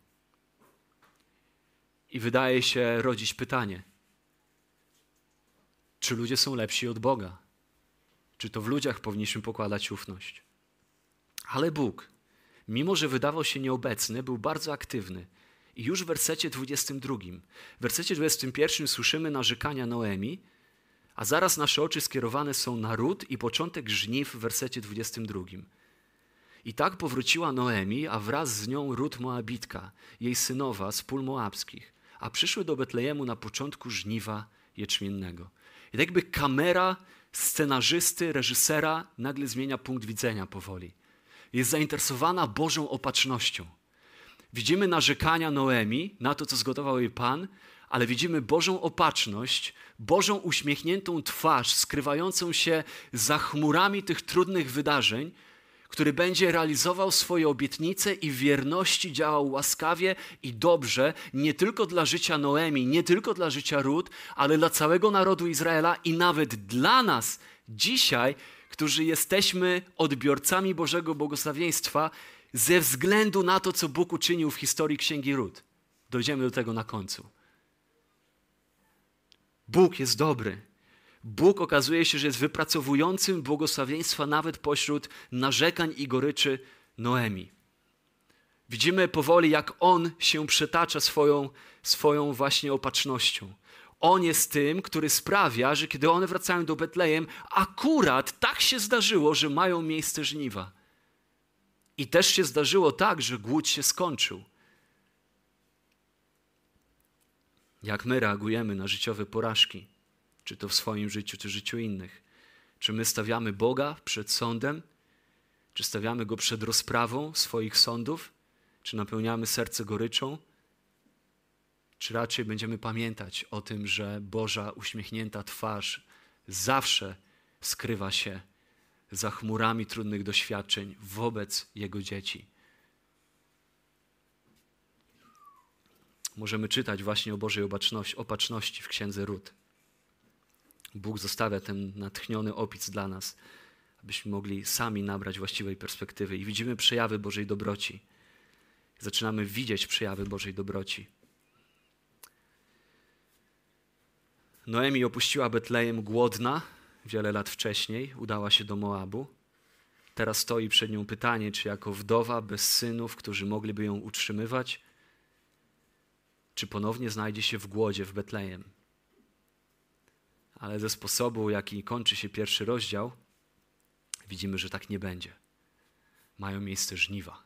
I wydaje się rodzić pytanie, czy ludzie są lepsi od Boga? Czy to w ludziach powinniśmy pokładać ufność? Ale Bóg, mimo że wydawał się nieobecny, był bardzo aktywny. I już w wersecie dwudziestym drugim, w wersecie dwudziestym pierwszym słyszymy narzekania Noemi, a zaraz nasze oczy skierowane są na ród i początek żniw w wersecie dwudziestym drugim. I tak powróciła Noemi, a wraz z nią Rut Moabitka, jej synowa z pól moabskich, a przyszły do Betlejemu na początku żniwa jęczmiennego. I tak jakby kamera scenarzysty, reżysera nagle zmienia punkt widzenia powoli. Jest zainteresowana Bożą opatrznością. Widzimy narzekania Noemi na to, co zgotował jej Pan, ale widzimy Bożą opatrzność, Bożą uśmiechniętą twarz skrywającą się za chmurami tych trudnych wydarzeń, który będzie realizował swoje obietnice i w wierności działał łaskawie i dobrze, nie tylko dla życia Noemi, nie tylko dla życia Rut, ale dla całego narodu Izraela i nawet dla nas dzisiaj, którzy jesteśmy odbiorcami Bożego błogosławieństwa ze względu na to, co Bóg uczynił w historii Księgi Rut. Dojdziemy do tego na końcu. Bóg jest dobry. Bóg okazuje się, że jest wypracowującym błogosławieństwa nawet pośród narzekań i goryczy Noemi. Widzimy powoli, jak On się przetacza swoją, swoją właśnie opatrznością. On jest tym, który sprawia, że kiedy one wracają do Betlejem, akurat tak się zdarzyło, że mają miejsce żniwa. I też się zdarzyło tak, że głód się skończył. Jak my reagujemy na życiowe porażki? Czy to w swoim życiu, czy życiu innych. Czy my stawiamy Boga przed sądem? Czy stawiamy Go przed rozprawą swoich sądów? Czy napełniamy serce goryczą? Czy raczej będziemy pamiętać o tym, że Boża uśmiechnięta twarz zawsze skrywa się za chmurami trudnych doświadczeń wobec Jego dzieci? Możemy czytać właśnie o Bożej opatrzności w Księdze Rut. Bóg zostawia ten natchniony opis dla nas, abyśmy mogli sami nabrać właściwej perspektywy. I widzimy przejawy Bożej dobroci. Zaczynamy widzieć przejawy Bożej dobroci. Noemi opuściła Betlejem głodna wiele lat wcześniej, udała się do Moabu. Teraz stoi przed nią pytanie, czy jako wdowa bez synów, którzy mogliby ją utrzymywać, czy ponownie znajdzie się w głodzie w Betlejem. Ale ze sposobu, jaki kończy się pierwszy rozdział, widzimy, że tak nie będzie. Mają miejsce żniwa.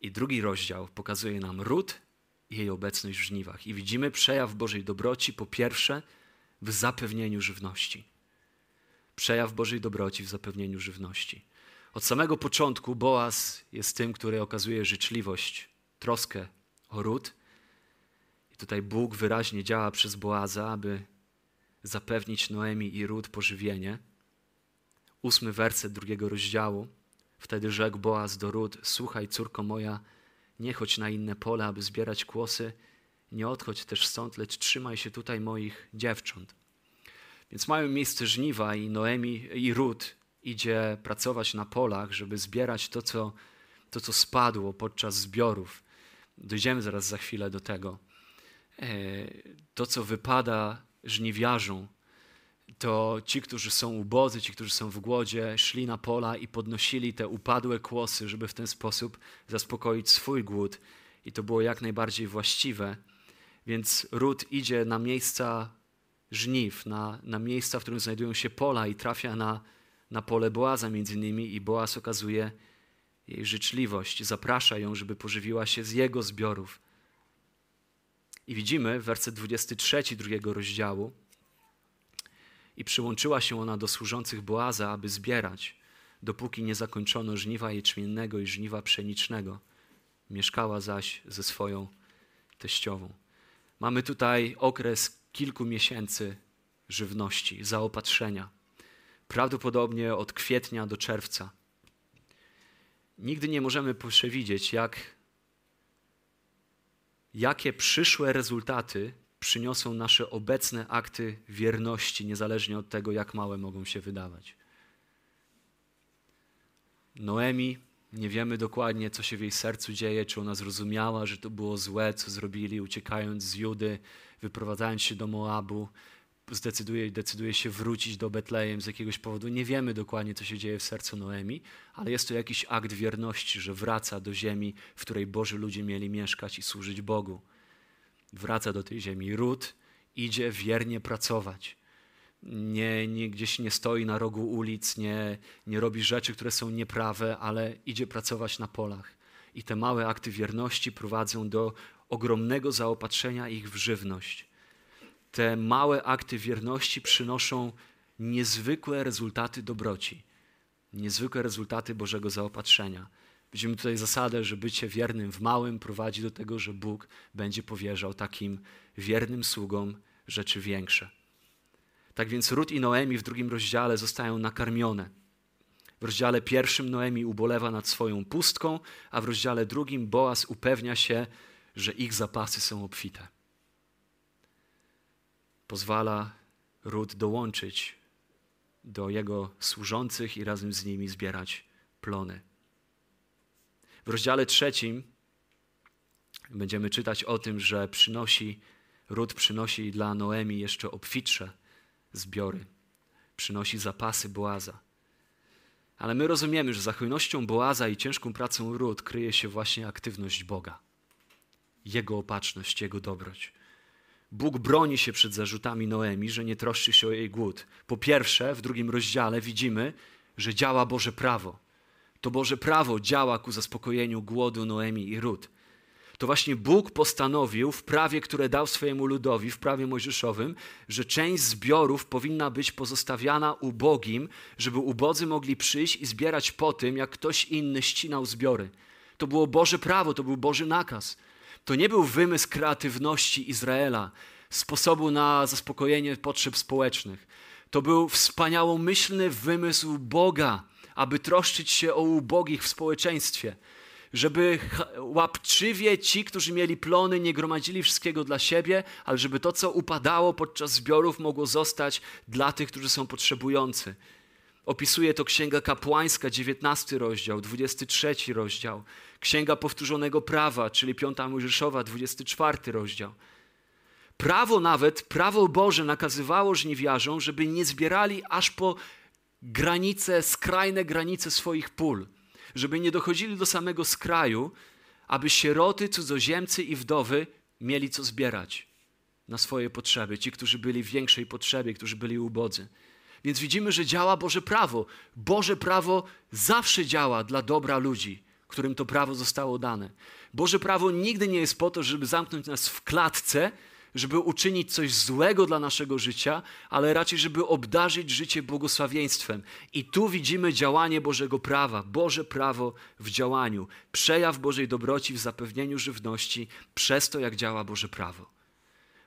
I drugi rozdział pokazuje nam Rut i jej obecność w żniwach. I widzimy przejaw Bożej dobroci, po pierwsze, w zapewnieniu żywności. Przejaw Bożej dobroci w zapewnieniu żywności. Od samego początku Boaz jest tym, który okazuje życzliwość, troskę o Rut. I tutaj Bóg wyraźnie działa przez Boaza, aby zapewnić Noemi i Rut pożywienie. Ósmy werset drugiego rozdziału Wtedy rzekł Boaz do Rut: słuchaj, córko moja, nie chodź na inne pola, aby zbierać kłosy, nie odchodź też stąd, lecz trzymaj się tutaj moich dziewcząt. Więc mają miejsce żniwa i Noemi i Rut idzie pracować na polach, żeby zbierać to, co, to, co spadło podczas zbiorów. Dojdziemy zaraz za chwilę do tego. To, co wypada żniwiarzom, to ci, którzy są ubodzy, ci, którzy są w głodzie, szli na pola i podnosili te upadłe kłosy, żeby w ten sposób zaspokoić swój głód. I to było jak najbardziej właściwe. Więc Rut idzie na miejsca żniw, na, na miejsca, w którym znajdują się pola, i trafia na, na pole Boaza między innymi, i Boaz okazuje jej życzliwość, zaprasza ją, żeby pożywiła się z jego zbiorów. I widzimy werset dwudziesty trzeci drugiego rozdziału: i przyłączyła się ona do służących Boaza, aby zbierać, dopóki nie zakończono żniwa jęczmiennego i żniwa pszenicznego. Mieszkała zaś ze swoją teściową. Mamy tutaj okres kilku miesięcy żywności, zaopatrzenia. Prawdopodobnie od kwietnia do czerwca. Nigdy nie możemy przewidzieć, jak, jakie przyszłe rezultaty przyniosą nasze obecne akty wierności, niezależnie od tego, jak małe mogą się wydawać. Noemi, nie wiemy dokładnie, co się w jej sercu dzieje, czy ona zrozumiała, że to było złe, co zrobili, uciekając z Judy, wyprowadzając się do Moabu, zdecyduje, decyduje się wrócić do Betlejem z jakiegoś powodu. Nie wiemy dokładnie, co się dzieje w sercu Noemi, ale jest to jakiś akt wierności, że wraca do ziemi, w której Boży ludzie mieli mieszkać i służyć Bogu. Wraca do tej ziemi. Rut idzie wiernie pracować. Nie, nie, gdzieś nie stoi na rogu ulic, nie, nie robi rzeczy, które są nieprawe, ale idzie pracować na polach. I te małe akty wierności prowadzą do ogromnego zaopatrzenia ich w żywność. Te małe akty wierności przynoszą niezwykłe rezultaty dobroci, niezwykłe rezultaty Bożego zaopatrzenia. Widzimy tutaj zasadę, że bycie wiernym w małym prowadzi do tego, że Bóg będzie powierzał takim wiernym sługom rzeczy większe. Tak więc Rut i Noemi w drugim rozdziale zostają nakarmione. W rozdziale pierwszym Noemi ubolewa nad swoją pustką, a w rozdziale drugim Boaz upewnia się, że ich zapasy są obfite. Pozwala Rut dołączyć do jego służących i razem z nimi zbierać plony. W rozdziale trzecim będziemy czytać o tym, że przynosi, Rut przynosi dla Noemi jeszcze obfitsze zbiory. Przynosi zapasy Boaza. Ale my rozumiemy, że za hojnością Boaza i ciężką pracą Rut kryje się właśnie aktywność Boga. Jego opatrzność, Jego dobroć. Bóg broni się przed zarzutami Noemi, że nie troszczy się o jej głód. Po pierwsze, w drugim rozdziale widzimy, że działa Boże prawo. To Boże prawo działa ku zaspokojeniu głodu Noemi i Rut. To właśnie Bóg postanowił w prawie, które dał swojemu ludowi, w prawie mojżeszowym, że część zbiorów powinna być pozostawiana ubogim, żeby ubodzy mogli przyjść i zbierać po tym, jak ktoś inny ścinał zbiory. To było Boże prawo, to był Boży nakaz. To nie był wymysł kreatywności Izraela, sposobu na zaspokojenie potrzeb społecznych. To był wspaniałomyślny wymysł Boga, aby troszczyć się o ubogich w społeczeństwie, żeby łapczywie ci, którzy mieli plony, nie gromadzili wszystkiego dla siebie, ale żeby to, co upadało podczas zbiorów, mogło zostać dla tych, którzy są potrzebujący. Opisuje to Księga Kapłańska, dziewiętnasty rozdział, dwudziesty trzeci rozdział, Księga Powtórzonego Prawa, czyli Piąta Mojżeszowa, dwudziesty czwarty rozdział. Prawo nawet, prawo Boże nakazywało żniwiarzom, żeby nie zbierali aż po granice, skrajne granice swoich pól, żeby nie dochodzili do samego skraju, aby sieroty, cudzoziemcy i wdowy mieli co zbierać na swoje potrzeby, ci, którzy byli w większej potrzebie, którzy byli ubodzy. Więc widzimy, że działa Boże prawo. Boże prawo zawsze działa dla dobra ludzi, którym to prawo zostało dane. Boże prawo nigdy nie jest po to, żeby zamknąć nas w klatce, żeby uczynić coś złego dla naszego życia, ale raczej, żeby obdarzyć życie błogosławieństwem. I tu widzimy działanie Bożego prawa, Boże prawo w działaniu, przejaw Bożej dobroci w zapewnieniu żywności przez to, jak działa Boże prawo.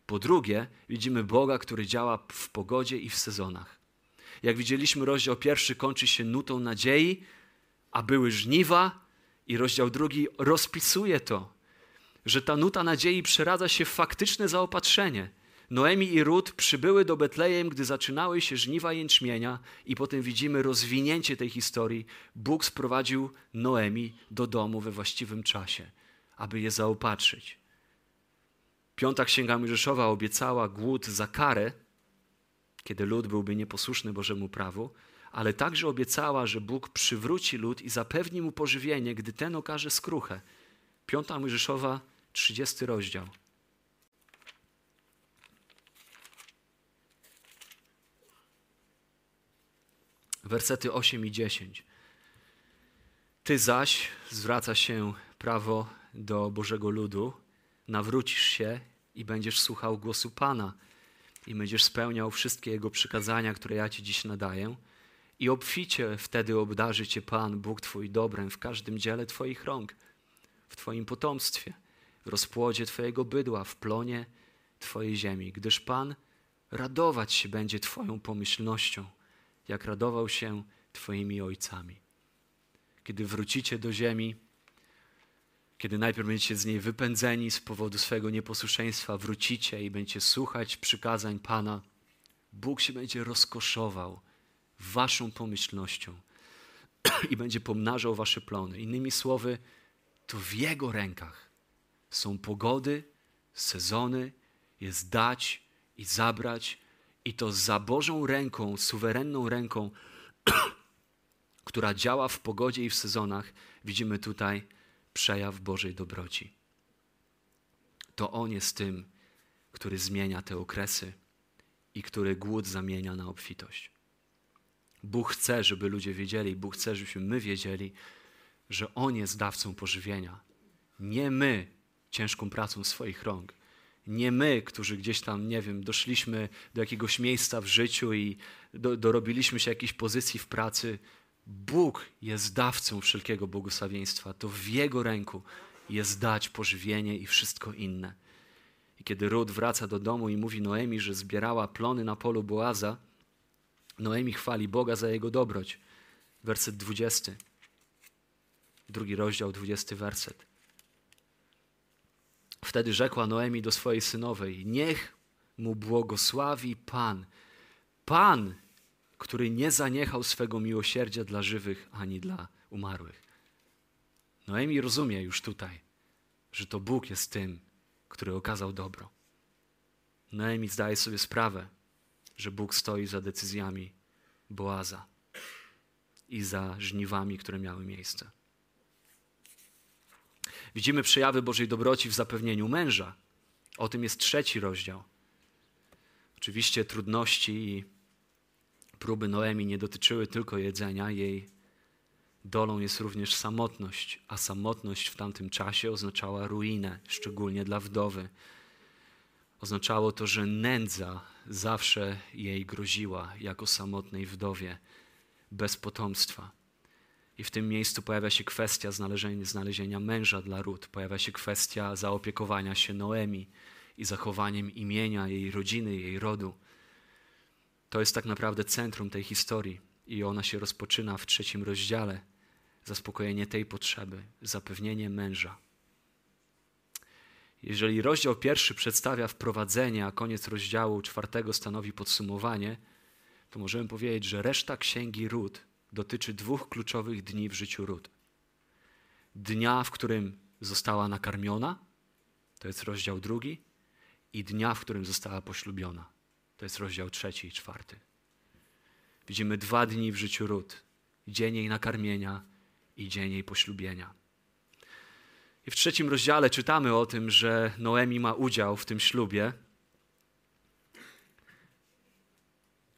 Po drugie, widzimy Boga, który działa w pogodzie i w sezonach. Jak widzieliśmy, rozdział pierwszy kończy się nutą nadziei, a były żniwa. I rozdział drugi rozpisuje to, że ta nuta nadziei przeradza się w faktyczne zaopatrzenie. Noemi i Rut przybyły do Betlejem, gdy zaczynały się żniwa jęczmienia i potem widzimy rozwinięcie tej historii. Bóg sprowadził Noemi do domu we właściwym czasie, aby je zaopatrzyć. Piąta Księga Mojżeszowa obiecała głód za karę, kiedy lud byłby nieposłuszny Bożemu prawu, ale także obiecała, że Bóg przywróci lud i zapewni mu pożywienie, gdy ten okaże skruchę. Piąta Mojżeszowa, trzydziesty rozdział. Wersety osiem i dziesięć. Ty zaś, zwraca się prawo do Bożego ludu, nawrócisz się i będziesz słuchał głosu Pana i będziesz spełniał wszystkie Jego przykazania, które ja Ci dziś nadaję i obficie wtedy obdarzy Cię Pan, Bóg Twój, dobrem w każdym dziele Twoich rąk, w Twoim potomstwie, w rozpłodzie Twojego bydła, w plonie Twojej ziemi, gdyż Pan radować się będzie Twoją pomyślnością, jak radował się Twoimi ojcami. Kiedy wrócicie do ziemi, kiedy najpierw będziecie z niej wypędzeni z powodu swojego nieposłuszeństwa, wrócicie i będziecie słuchać przykazań Pana, Bóg się będzie rozkoszował waszą pomyślnością i będzie pomnażał wasze plony. Innymi słowy, to w Jego rękach są pogody, sezony, jest dać i zabrać, i to za Bożą ręką, suwerenną ręką, która działa w pogodzie i w sezonach, widzimy tutaj przejaw Bożej dobroci. To On jest tym, który zmienia te okresy i który głód zamienia na obfitość. Bóg chce, żeby ludzie wiedzieli, Bóg chce, żebyśmy my wiedzieli, że On jest dawcą pożywienia. Nie my ciężką pracą swoich rąk. Nie my, którzy gdzieś tam, nie wiem, doszliśmy do jakiegoś miejsca w życiu i do, dorobiliśmy się jakiejś pozycji w pracy. Bóg jest dawcą wszelkiego błogosławieństwa. To w Jego ręku jest dać pożywienie i wszystko inne. I kiedy Rut wraca do domu i mówi Noemi, że zbierała plony na polu Boaza, Noemi chwali Boga za Jego dobroć. Werset dwudziesty. Drugi rozdział, dwudziesty werset. Wtedy rzekła Noemi do swojej synowej, niech mu błogosławi Pan, Pan, który nie zaniechał swego miłosierdzia dla żywych ani dla umarłych. Noemi rozumie już tutaj, że to Bóg jest tym, który okazał dobro. Noemi zdaje sobie sprawę, że Bóg stoi za decyzjami Boaza i za żniwami, które miały miejsce. Widzimy przejawy Bożej dobroci w zapewnieniu męża. O tym jest trzeci rozdział. Oczywiście trudności i próby Noemi nie dotyczyły tylko jedzenia. Jej dolą jest również samotność, a samotność w tamtym czasie oznaczała ruinę, szczególnie dla wdowy. Oznaczało to, że nędza zawsze jej groziła jako samotnej wdowie, bez potomstwa. I w tym miejscu pojawia się kwestia znalezienia męża dla Rut. Pojawia się kwestia zaopiekowania się Noemi i zachowaniem imienia jej rodziny, jej rodu. To jest tak naprawdę centrum tej historii i ona się rozpoczyna w trzecim rozdziale. Zaspokojenie tej potrzeby, zapewnienie męża. Jeżeli rozdział pierwszy przedstawia wprowadzenie, a koniec rozdziału czwartego stanowi podsumowanie, to możemy powiedzieć, że reszta księgi Rut dotyczy dwóch kluczowych dni w życiu Rut. Dnia, w którym została nakarmiona, to jest rozdział drugi, i dnia, w którym została poślubiona, to jest rozdział trzeci i czwarty. Widzimy dwa dni w życiu Rut, dzień jej nakarmienia i dzień jej poślubienia. I w trzecim rozdziale czytamy o tym, że Noemi ma udział w tym ślubie.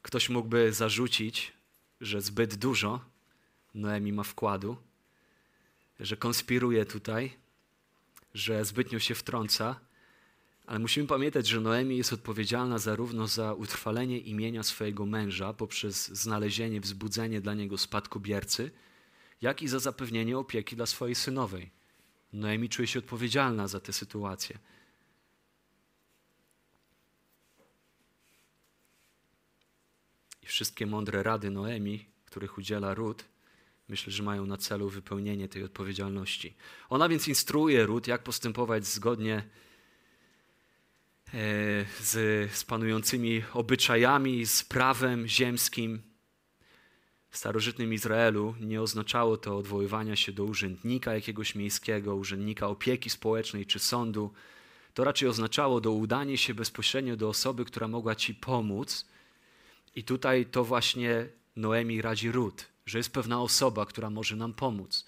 Ktoś mógłby zarzucić, że zbyt dużo Noemi ma wkładu, że konspiruje tutaj, że zbytnio się wtrąca, ale musimy pamiętać, że Noemi jest odpowiedzialna zarówno za utrwalenie imienia swojego męża poprzez znalezienie, wzbudzenie dla niego spadkobiercy, jak i za zapewnienie opieki dla swojej synowej. Noemi czuje się odpowiedzialna za tę sytuację. I wszystkie mądre rady Noemi, których udziela Rut, myślę, że mają na celu wypełnienie tej odpowiedzialności. Ona więc instruuje Rut, jak postępować zgodnie z, z panującymi obyczajami, z prawem ziemskim. W starożytnym Izraelu nie oznaczało to odwoływania się do urzędnika jakiegoś miejskiego, urzędnika opieki społecznej czy sądu. To raczej oznaczało do udania się bezpośrednio do osoby, która mogła ci pomóc. I tutaj to właśnie Noemi radzi Rut, że jest pewna osoba, która może nam pomóc.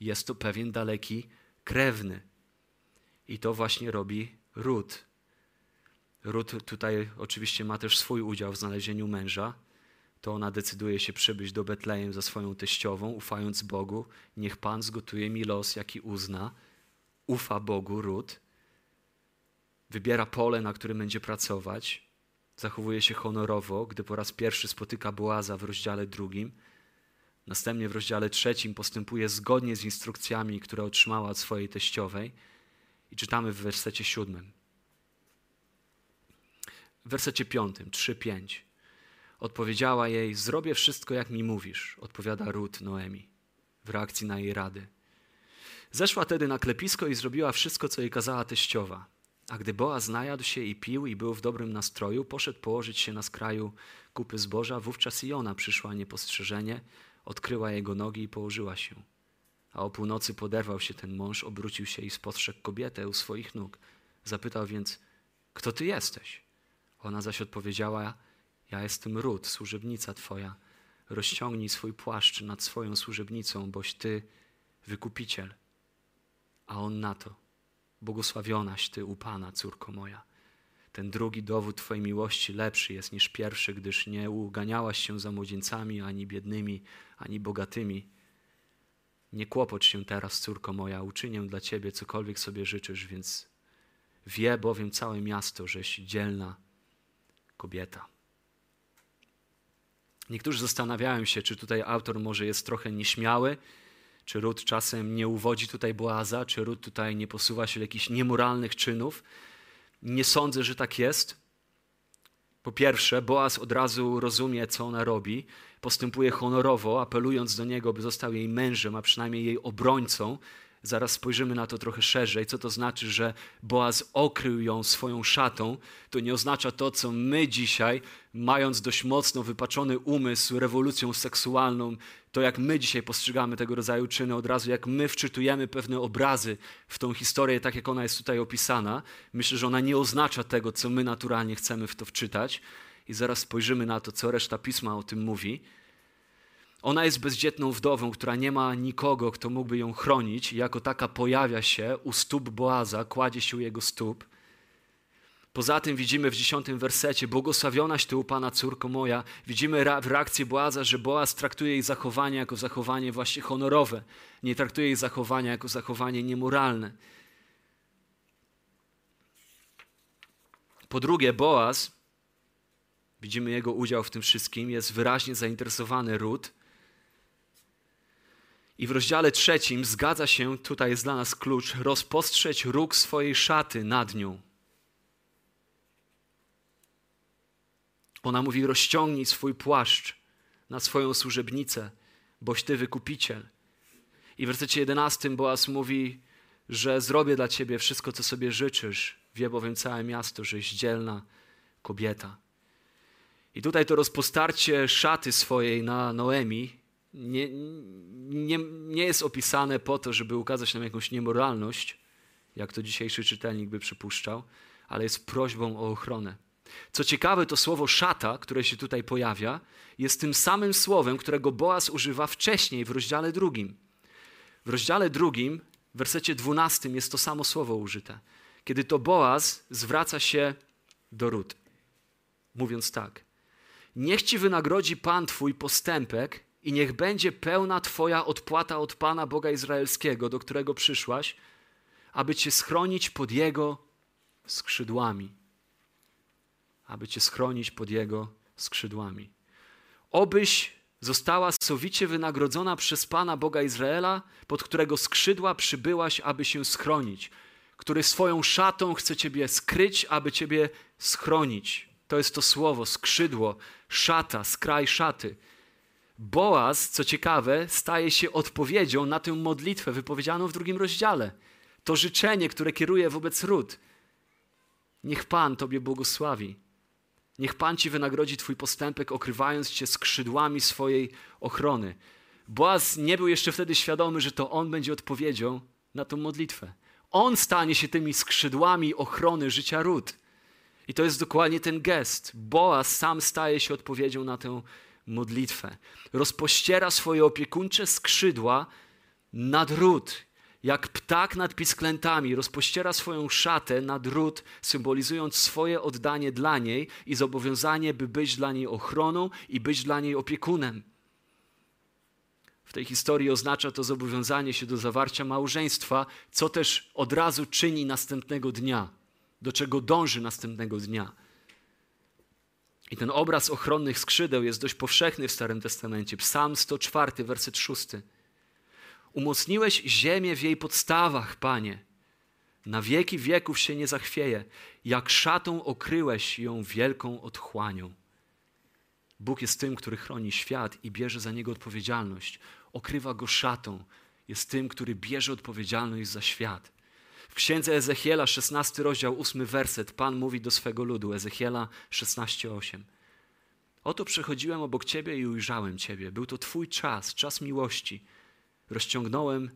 Jest to pewien daleki krewny. I to właśnie robi Rut. Rut tutaj oczywiście ma też swój udział w znalezieniu męża. To ona decyduje się przybyć do Betlejem za swoją teściową, ufając Bogu. Niech Pan zgotuje mi los, jaki uzna. Ufa Bogu Rut. Wybiera pole, na którym będzie pracować. Zachowuje się honorowo, gdy po raz pierwszy spotyka Boaza w rozdziale drugim. Następnie w rozdziale trzecim postępuje zgodnie z instrukcjami, które otrzymała od swojej teściowej. I czytamy w wersecie siódmym. W wersecie piątym, trzy pięć. Odpowiedziała jej, zrobię wszystko, jak mi mówisz, odpowiada Rut Noemi w reakcji na jej rady. Zeszła tedy na klepisko i zrobiła wszystko, co jej kazała teściowa. A gdy Boaz najadł się i pił i był w dobrym nastroju, poszedł położyć się na skraju kupy zboża, wówczas i ona przyszła niepostrzeżenie, odkryła jego nogi i położyła się. A o północy poderwał się ten mąż, obrócił się i spostrzegł kobietę u swoich nóg. Zapytał więc, kto ty jesteś? Ona zaś odpowiedziała, ja jestem Rut, służebnica twoja. Rozciągnij swój płaszcz nad swoją służebnicą, boś ty wykupiciel. A on na to, błogosławionaś ty u Pana, córko moja. Ten drugi dowód twojej miłości lepszy jest niż pierwszy, gdyż nie uganiałaś się za młodzieńcami, ani biednymi, ani bogatymi. Nie kłopocz się teraz, córko moja, uczynię dla ciebie cokolwiek sobie życzysz, więc wie bowiem całe miasto, żeś dzielna kobieta. Niektórzy zastanawiają się, czy tutaj autor może jest trochę nieśmiały, czy Rut czasem nie uwodzi tutaj Boaza, czy Rut tutaj nie posuwa się do jakichś niemoralnych czynów. Nie sądzę, że tak jest. Po pierwsze, Boaz od razu rozumie, co ona robi, postępuje honorowo, apelując do niego, by został jej mężem, a przynajmniej jej obrońcą. Zaraz spojrzymy na to trochę szerzej, co to znaczy, że Boaz okrył ją swoją szatą. To nie oznacza to, co my dzisiaj, mając dość mocno wypaczony umysł, rewolucją seksualną, to jak my dzisiaj postrzegamy tego rodzaju czyny od razu, jak my wczytujemy pewne obrazy w tą historię, tak jak ona jest tutaj opisana. Myślę, że ona nie oznacza tego, co my naturalnie chcemy w to wczytać. I zaraz spojrzymy na to, co reszta Pisma o tym mówi. Ona jest bezdzietną wdową, która nie ma nikogo, kto mógłby ją chronić. Jako taka pojawia się u stóp Boaza, kładzie się u jego stóp. Poza tym widzimy w dziesiątym wersecie, błogosławionaś ty u Pana, córko moja. Widzimy w reakcji Boaza, że Boaz traktuje jej zachowanie jako zachowanie właśnie honorowe. Nie traktuje jej zachowania jako zachowanie niemoralne. Po drugie, Boaz, widzimy jego udział w tym wszystkim, jest wyraźnie zainteresowany Rut. I w rozdziale trzecim zgadza się, tutaj jest dla nas klucz, rozpostrzeć róg swojej szaty nad nią. Ona mówi, rozciągnij swój płaszcz na swoją służebnicę, boś ty wykupiciel. I w wersecie jedenastym Boaz mówi, że zrobię dla ciebie wszystko, co sobie życzysz. Wie bowiem całe miasto, żeś dzielna kobieta. I tutaj to rozpostarcie szaty swojej na Noemi Nie, nie, nie jest opisane po to, żeby ukazać nam jakąś niemoralność, jak to dzisiejszy czytelnik by przypuszczał, ale jest prośbą o ochronę. Co ciekawe, to słowo szata, które się tutaj pojawia, jest tym samym słowem, którego Boaz używa wcześniej w rozdziale drugim. W rozdziale drugim, w wersecie dwunastym jest to samo słowo użyte, kiedy to Boaz zwraca się do Rut, mówiąc tak. Niech ci wynagrodzi Pan twój postępek, i niech będzie pełna twoja odpłata od Pana Boga Izraelskiego, do którego przyszłaś, aby cię schronić pod Jego skrzydłami. Aby cię schronić pod Jego skrzydłami. Obyś została sowicie wynagrodzona przez Pana Boga Izraela, pod którego skrzydła przybyłaś, aby się schronić, który swoją szatą chce ciebie skryć, aby ciebie schronić. To jest to słowo, skrzydło, szata, skraj szaty. Boaz, co ciekawe, staje się odpowiedzią na tę modlitwę wypowiedzianą w drugim rozdziale. To życzenie, które kieruje wobec Rut. Niech Pan Tobie błogosławi. Niech Pan Ci wynagrodzi Twój postępek, okrywając Cię skrzydłami swojej ochrony. Boaz nie był jeszcze wtedy świadomy, że to on będzie odpowiedzią na tą modlitwę. On stanie się tymi skrzydłami ochrony życia Rut. I to jest dokładnie ten gest. Boaz sam staje się odpowiedzią na tę modlitwę. Rozpościera swoje opiekuńcze skrzydła nad Rut. Jak ptak nad pisklętami rozpościera swoją szatę nad Rut, symbolizując swoje oddanie dla niej i zobowiązanie, by być dla niej ochroną i być dla niej opiekunem. W tej historii oznacza to zobowiązanie się do zawarcia małżeństwa, co też od razu czyni następnego dnia, do czego dąży następnego dnia. I ten obraz ochronnych skrzydeł jest dość powszechny w Starym Testamencie. Psalm sto czwarty, werset szósty. Umocniłeś ziemię w jej podstawach, Panie. Na wieki wieków się nie zachwieje. Jak szatą okryłeś ją wielką otchłanią. Bóg jest tym, który chroni świat i bierze za niego odpowiedzialność. Okrywa go szatą. Jest tym, który bierze odpowiedzialność za świat. W księdze Ezechiela, szesnasty rozdział, ósmy werset, Pan mówi do swego ludu, Ezechiela szesnaście, osiem. Oto przechodziłem obok Ciebie i ujrzałem Ciebie. Był to Twój czas, czas miłości. Rozciągnąłem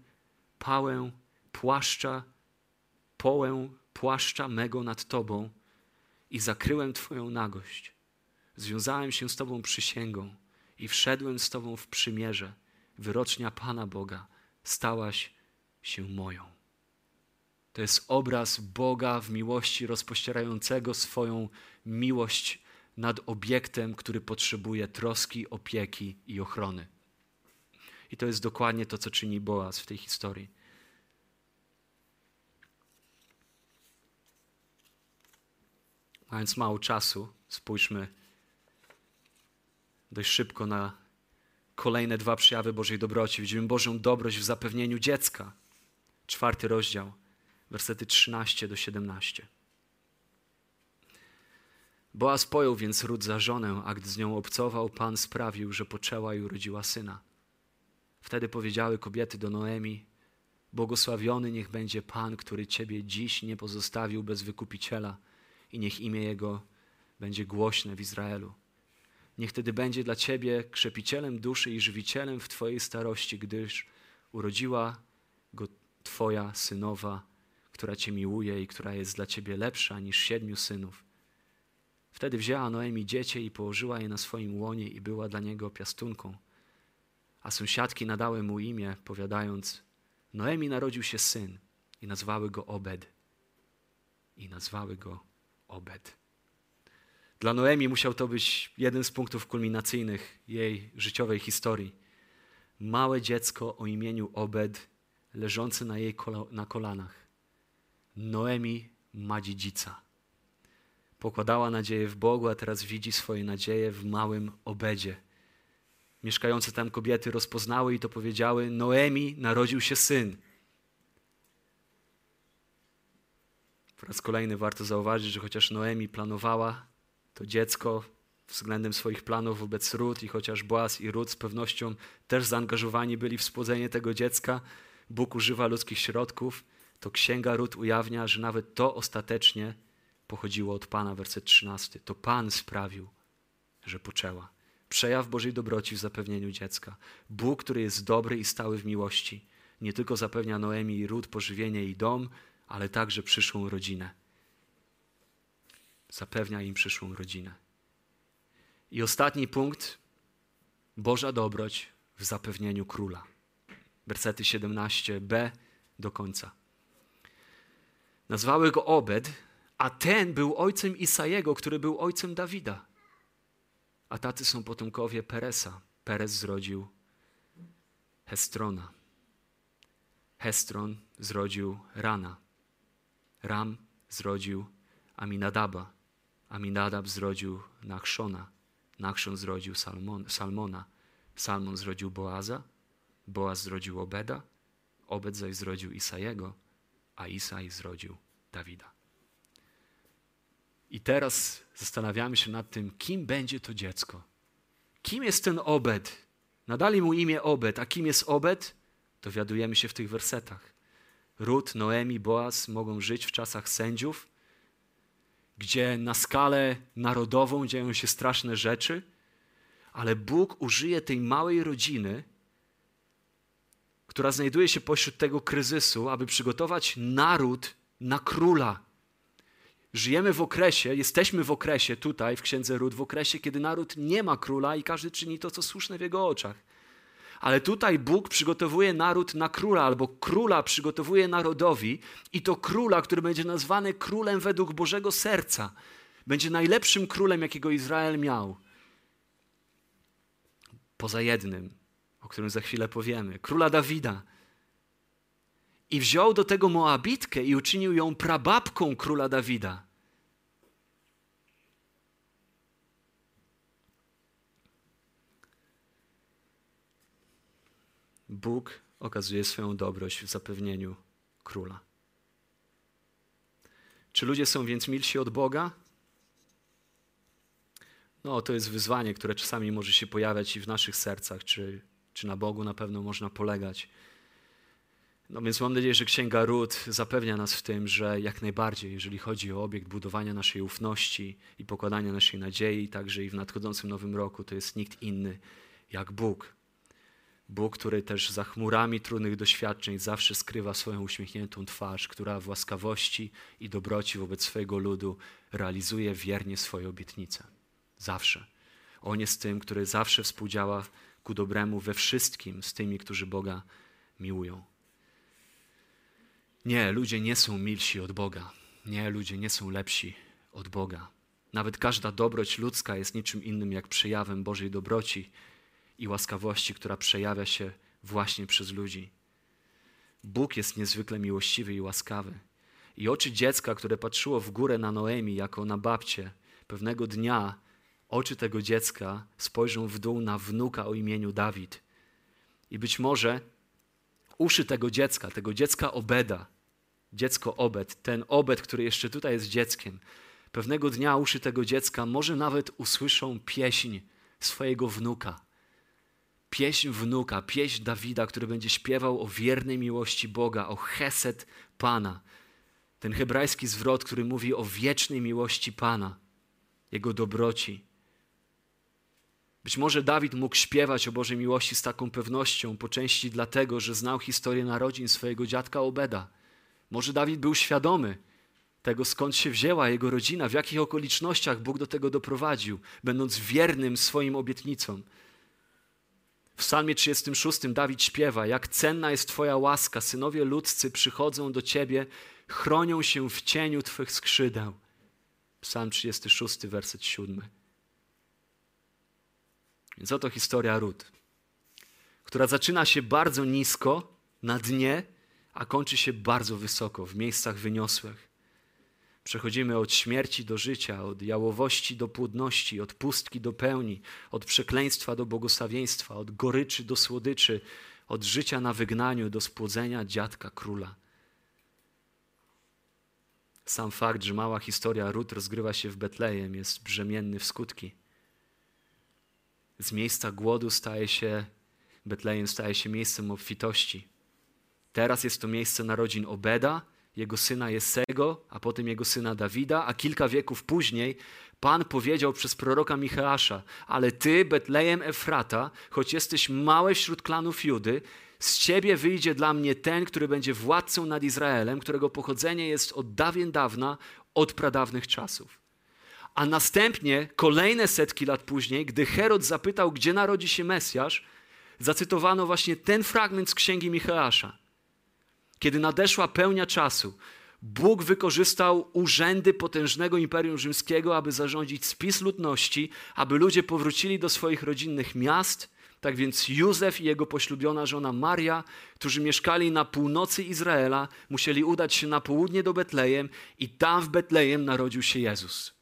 pałę, płaszcza, połę płaszcza mego nad Tobą i zakryłem Twoją nagość. Związałem się z Tobą przysięgą i wszedłem z Tobą w przymierze. Wyrocznia Pana Boga stałaś się moją. To jest obraz Boga w miłości rozpościerającego swoją miłość nad obiektem, który potrzebuje troski, opieki i ochrony. I to jest dokładnie to, co czyni Boaz w tej historii. Mając mało czasu, spójrzmy dość szybko na kolejne dwa przejawy Bożej dobroci. Widzimy Bożą dobroć w zapewnieniu dziecka. Czwarty rozdział. Wersety trzynaście do siedemnastu. Boaz pojął więc Rut za żonę, a gdy z nią obcował, Pan sprawił, że poczęła i urodziła syna. Wtedy powiedziały kobiety do Noemi, błogosławiony niech będzie Pan, który Ciebie dziś nie pozostawił bez wykupiciela i niech imię Jego będzie głośne w Izraelu. Niech wtedy będzie dla Ciebie krzepicielem duszy i żywicielem w Twojej starości, gdyż urodziła go Twoja synowa, która Cię miłuje i która jest dla Ciebie lepsza niż siedmiu synów. Wtedy wzięła Noemi dziecię i położyła je na swoim łonie i była dla niego piastunką. A sąsiadki nadały mu imię, powiadając, Noemi narodził się syn i nazwały go Obed. I nazwały go Obed. Dla Noemi musiał to być jeden z punktów kulminacyjnych jej życiowej historii. Małe dziecko o imieniu Obed, leżące na jej kol- na kolanach. Noemi ma dziedzica. Pokładała nadzieję w Bogu, a teraz widzi swoje nadzieje w małym Obedzie. Mieszkające tam kobiety rozpoznały i to powiedziały, Noemi narodził się syn. Po raz kolejny warto zauważyć, że chociaż Noemi planowała to dziecko względem swoich planów wobec Rut i chociaż Boaz i Rut z pewnością też zaangażowani byli w spłodzenie tego dziecka, Bóg używa ludzkich środków, to Księga Rut ujawnia, że nawet to ostatecznie pochodziło od Pana, werset trzynasty. To Pan sprawił, że poczęła. Przejaw Bożej dobroci w zapewnieniu dziecka. Bóg, który jest dobry i stały w miłości, nie tylko zapewnia Noemi i Rut pożywienie i dom, ale także przyszłą rodzinę. Zapewnia im przyszłą rodzinę. I ostatni punkt. Boża dobroć w zapewnieniu króla. Wersety siedemnaście b do końca. Nazwały go Obed, a ten był ojcem Isajego, który był ojcem Dawida. A tacy są potomkowie Peresa. Peres zrodził Hestrona. Hestron zrodził Rana. Ram zrodził Aminadaba. Aminadab zrodził Nachszona. Nachszon zrodził Salmona. Salmon zrodził Boaza. Boaz zrodził Obeda. Obed zaś zrodził Isajego. A Isaj zrodził Dawida. I teraz zastanawiamy się nad tym, kim będzie to dziecko. Kim jest ten Obed? Nadali mu imię Obed. A kim jest Obed? Dowiadujemy się w tych wersetach. Rut, Noemi, Boaz mogą żyć w czasach sędziów, gdzie na skalę narodową dzieją się straszne rzeczy, ale Bóg użyje tej małej rodziny, która znajduje się pośród tego kryzysu, aby przygotować naród na króla. Żyjemy w okresie, jesteśmy w okresie tutaj, w Księdze Rut, w okresie, kiedy naród nie ma króla i każdy czyni to, co słuszne w jego oczach. Ale tutaj Bóg przygotowuje naród na króla, albo króla przygotowuje narodowi i to króla, który będzie nazwany królem według Bożego serca. Będzie najlepszym królem, jakiego Izrael miał. Poza jednym, o którym za chwilę powiemy. Króla Dawida. I wziął do tego Moabitkę i uczynił ją prababką króla Dawida. Bóg okazuje swoją dobroć w zapewnieniu króla. Czy ludzie są więc milsi od Boga? No, to jest wyzwanie, które czasami może się pojawiać i w naszych sercach, czy, czy na Bogu na pewno można polegać. No więc mam nadzieję, że Księga Rut zapewnia nas w tym, że jak najbardziej, jeżeli chodzi o obiekt budowania naszej ufności i pokładania naszej nadziei, także i w nadchodzącym nowym roku, to jest nikt inny jak Bóg. Bóg, który też za chmurami trudnych doświadczeń zawsze skrywa swoją uśmiechniętą twarz, która w łaskawości i dobroci wobec swojego ludu realizuje wiernie swoje obietnice. Zawsze. On jest tym, który zawsze współdziała ku dobremu we wszystkim z tymi, którzy Boga miłują. Nie, ludzie nie są milsi od Boga. Nie, ludzie nie są lepsi od Boga. Nawet każda dobroć ludzka jest niczym innym jak przejawem Bożej dobroci i łaskawości, która przejawia się właśnie przez ludzi. Bóg jest niezwykle miłościwy i łaskawy. I oczy dziecka, które patrzyło w górę na Noemi jako na babcię, pewnego dnia oczy tego dziecka spojrzą w dół na wnuka o imieniu Dawid. I być może uszy tego dziecka, tego dziecka Obeda, dziecko Obed, ten Obed, który jeszcze tutaj jest dzieckiem, pewnego dnia uszy tego dziecka może nawet usłyszą pieśń swojego wnuka. Pieśń wnuka, pieśń Dawida, który będzie śpiewał o wiernej miłości Boga, o chesed Pana. Ten hebrajski zwrot, który mówi o wiecznej miłości Pana, Jego dobroci. Być może Dawid mógł śpiewać o Bożej miłości z taką pewnością, po części dlatego, że znał historię narodzin swojego dziadka Obeda. Może Dawid był świadomy tego, skąd się wzięła jego rodzina, w jakich okolicznościach Bóg do tego doprowadził, będąc wiernym swoim obietnicom. W Psalmie trzydziestym szóstym Dawid śpiewa: jak cenna jest Twoja łaska, synowie ludzcy przychodzą do Ciebie, chronią się w cieniu Twych skrzydeł. Psalm trzydziesty szósty, werset siódmy. Więc oto historia Rut, która zaczyna się bardzo nisko, na dnie, a kończy się bardzo wysoko, w miejscach wyniosłych. Przechodzimy od śmierci do życia, od jałowości do płodności, od pustki do pełni, od przekleństwa do błogosławieństwa, od goryczy do słodyczy, od życia na wygnaniu do spłodzenia dziadka króla. Sam fakt, że mała historia Rut rozgrywa się w Betlejem, jest brzemienny w skutki. Z miejsca głodu staje się, Betlejem staje się miejscem obfitości. Teraz jest to miejsce narodzin Obeda, jego syna Jesego, a potem jego syna Dawida, a kilka wieków później Pan powiedział przez proroka Micheasza: ale ty, Betlejem Efrata, choć jesteś mały wśród klanów Judy, z ciebie wyjdzie dla mnie ten, który będzie władcą nad Izraelem, którego pochodzenie jest od dawien dawna, od pradawnych czasów. A następnie, kolejne setki lat później, gdy Herod zapytał, gdzie narodzi się Mesjasz, zacytowano właśnie ten fragment z księgi Micheasza. Kiedy nadeszła pełnia czasu, Bóg wykorzystał urzędy potężnego Imperium Rzymskiego, aby zarządzić spis ludności, aby ludzie powrócili do swoich rodzinnych miast. Tak więc Józef i jego poślubiona żona Maria, którzy mieszkali na północy Izraela, musieli udać się na południe do Betlejem i tam w Betlejem narodził się Jezus.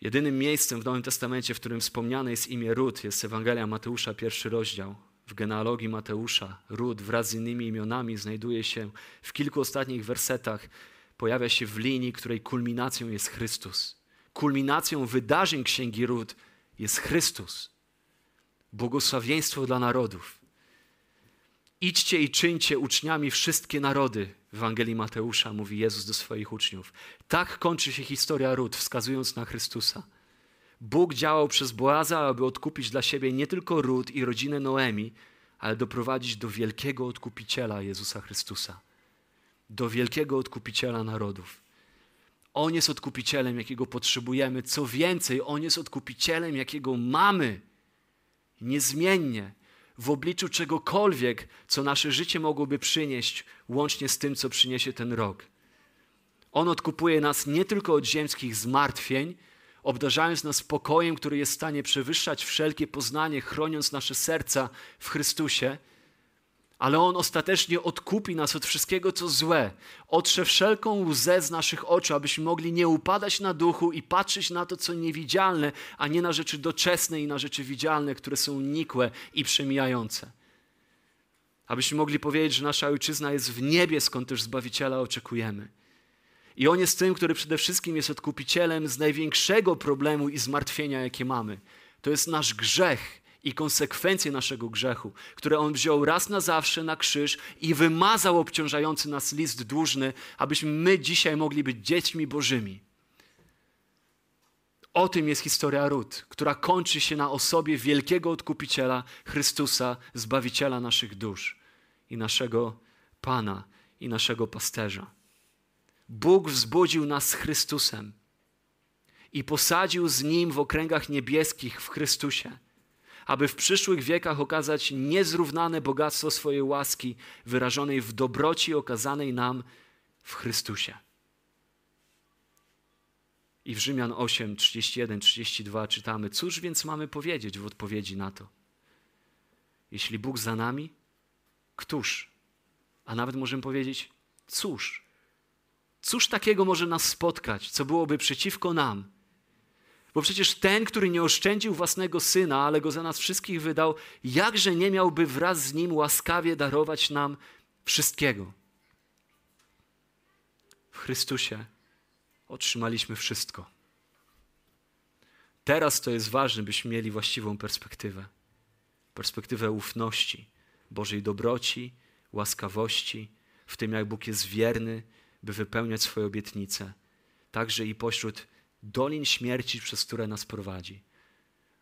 Jedynym miejscem w Nowym Testamencie, w którym wspomniane jest imię Rut, jest Ewangelia Mateusza, pierwszy rozdział. W genealogii Mateusza Rut wraz z innymi imionami znajduje się w kilku ostatnich wersetach. Pojawia się w linii, której kulminacją jest Chrystus. Kulminacją wydarzeń Księgi Rut jest Chrystus. błogosławieństwo dla narodów. Idźcie i czyńcie uczniami wszystkie narody, w Ewangelii Mateusza mówi Jezus do swoich uczniów. Tak kończy się historia Rut, wskazując na Chrystusa. Bóg działał przez Boaza, aby odkupić dla siebie nie tylko Rut i rodzinę Noemi, ale doprowadzić do wielkiego odkupiciela Jezusa Chrystusa. Do wielkiego odkupiciela narodów. On jest odkupicielem, jakiego potrzebujemy. Co więcej, On jest odkupicielem, jakiego mamy. Niezmiennie, w obliczu czegokolwiek, co nasze życie mogłoby przynieść, łącznie z tym, co przyniesie ten rok. On odkupuje nas nie tylko od ziemskich zmartwień, obdarzając nas pokojem, który jest w stanie przewyższać wszelkie poznanie, chroniąc nasze serca w Chrystusie, ale On ostatecznie odkupi nas od wszystkiego, co złe. Otrze wszelką łzę z naszych oczu, abyśmy mogli nie upadać na duchu i patrzeć na to, co niewidzialne, a nie na rzeczy doczesne i na rzeczy widzialne, które są nikłe i przemijające. Abyśmy mogli powiedzieć, że nasza Ojczyzna jest w niebie, skąd też Zbawiciela oczekujemy. I On jest tym, który przede wszystkim jest odkupicielem z największego problemu i zmartwienia, jakie mamy. To jest nasz grzech i konsekwencje naszego grzechu, które On wziął raz na zawsze na krzyż i wymazał obciążający nas list dłużny, abyśmy my dzisiaj mogli być dziećmi Bożymi. O tym jest historia Rut, która kończy się na osobie wielkiego odkupiciela Chrystusa, Zbawiciela naszych dusz i naszego Pana i naszego pasterza. Bóg wzbudził nas z Chrystusem i posadził z Nim w okręgach niebieskich w Chrystusie, aby w przyszłych wiekach okazać niezrównane bogactwo swojej łaski wyrażonej w dobroci okazanej nam w Chrystusie. I w Rzymian osiem, trzydzieści jeden, trzydzieści dwa czytamy, cóż więc mamy powiedzieć w odpowiedzi na to? Jeśli Bóg za nami, któż? A nawet możemy powiedzieć, cóż? Cóż takiego może nas spotkać, co byłoby przeciwko nam? Bo przecież ten, który nie oszczędził własnego Syna, ale Go za nas wszystkich wydał, jakże nie miałby wraz z Nim łaskawie darować nam wszystkiego? W Chrystusie otrzymaliśmy wszystko. Teraz to jest ważne, byśmy mieli właściwą perspektywę. Perspektywę ufności, Bożej dobroci, łaskawości, w tym jak Bóg jest wierny, by wypełniać swoje obietnice, także i pośród dolin śmierci, przez które nas prowadzi.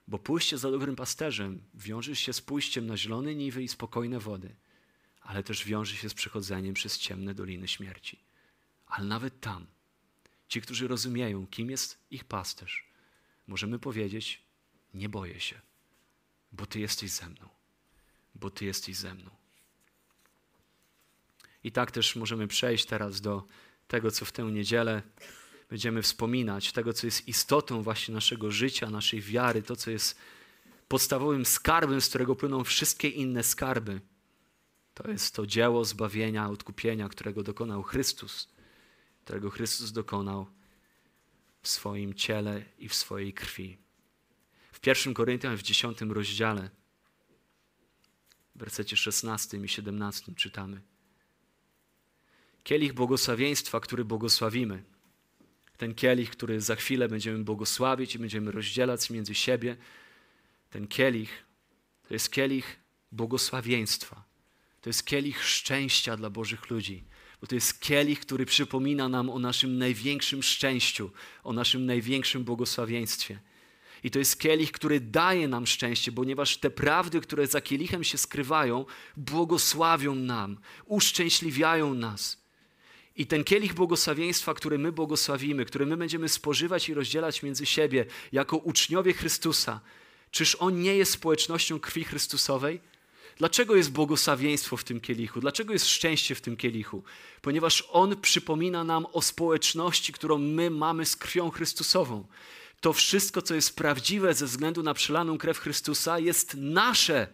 Bo pójście za dobrym pasterzem wiąże się z pójściem na zielone niwy i spokojne wody, ale też wiąże się z przechodzeniem przez ciemne doliny śmierci. Ale nawet tam, ci, którzy rozumieją, kim jest ich pasterz, możemy powiedzieć, nie boję się, bo Ty jesteś ze mną, bo Ty jesteś ze mną. I tak też możemy przejść teraz do tego, co w tę niedzielę będziemy wspominać, tego, co jest istotą właśnie naszego życia, naszej wiary, to, co jest podstawowym skarbem, z którego płyną wszystkie inne skarby. To jest to dzieło zbawienia, odkupienia, którego dokonał Chrystus, którego Chrystus dokonał w swoim ciele i w swojej krwi. W pierwszym Koryntian w dziesiątym rozdziale, w wersecie szesnastym i siedemnastym czytamy. Kielich błogosławieństwa, który błogosławimy. Ten kielich, który za chwilę będziemy błogosławić i będziemy rozdzielać między siebie. Ten kielich to jest kielich błogosławieństwa. To jest kielich szczęścia dla Bożych ludzi. Bo to jest kielich, który przypomina nam o naszym największym szczęściu, o naszym największym błogosławieństwie. I to jest kielich, który daje nam szczęście, ponieważ te prawdy, które za kielichem się skrywają, błogosławią nam, uszczęśliwiają nas. I ten kielich błogosławieństwa, który my błogosławimy, który my będziemy spożywać i rozdzielać między siebie jako uczniowie Chrystusa, czyż on nie jest społecznością krwi Chrystusowej? Dlaczego jest błogosławieństwo w tym kielichu? Dlaczego jest szczęście w tym kielichu? Ponieważ on przypomina nam o społeczności, którą my mamy z krwią Chrystusową. To wszystko, co jest prawdziwe ze względu na przelaną krew Chrystusa, jest nasze.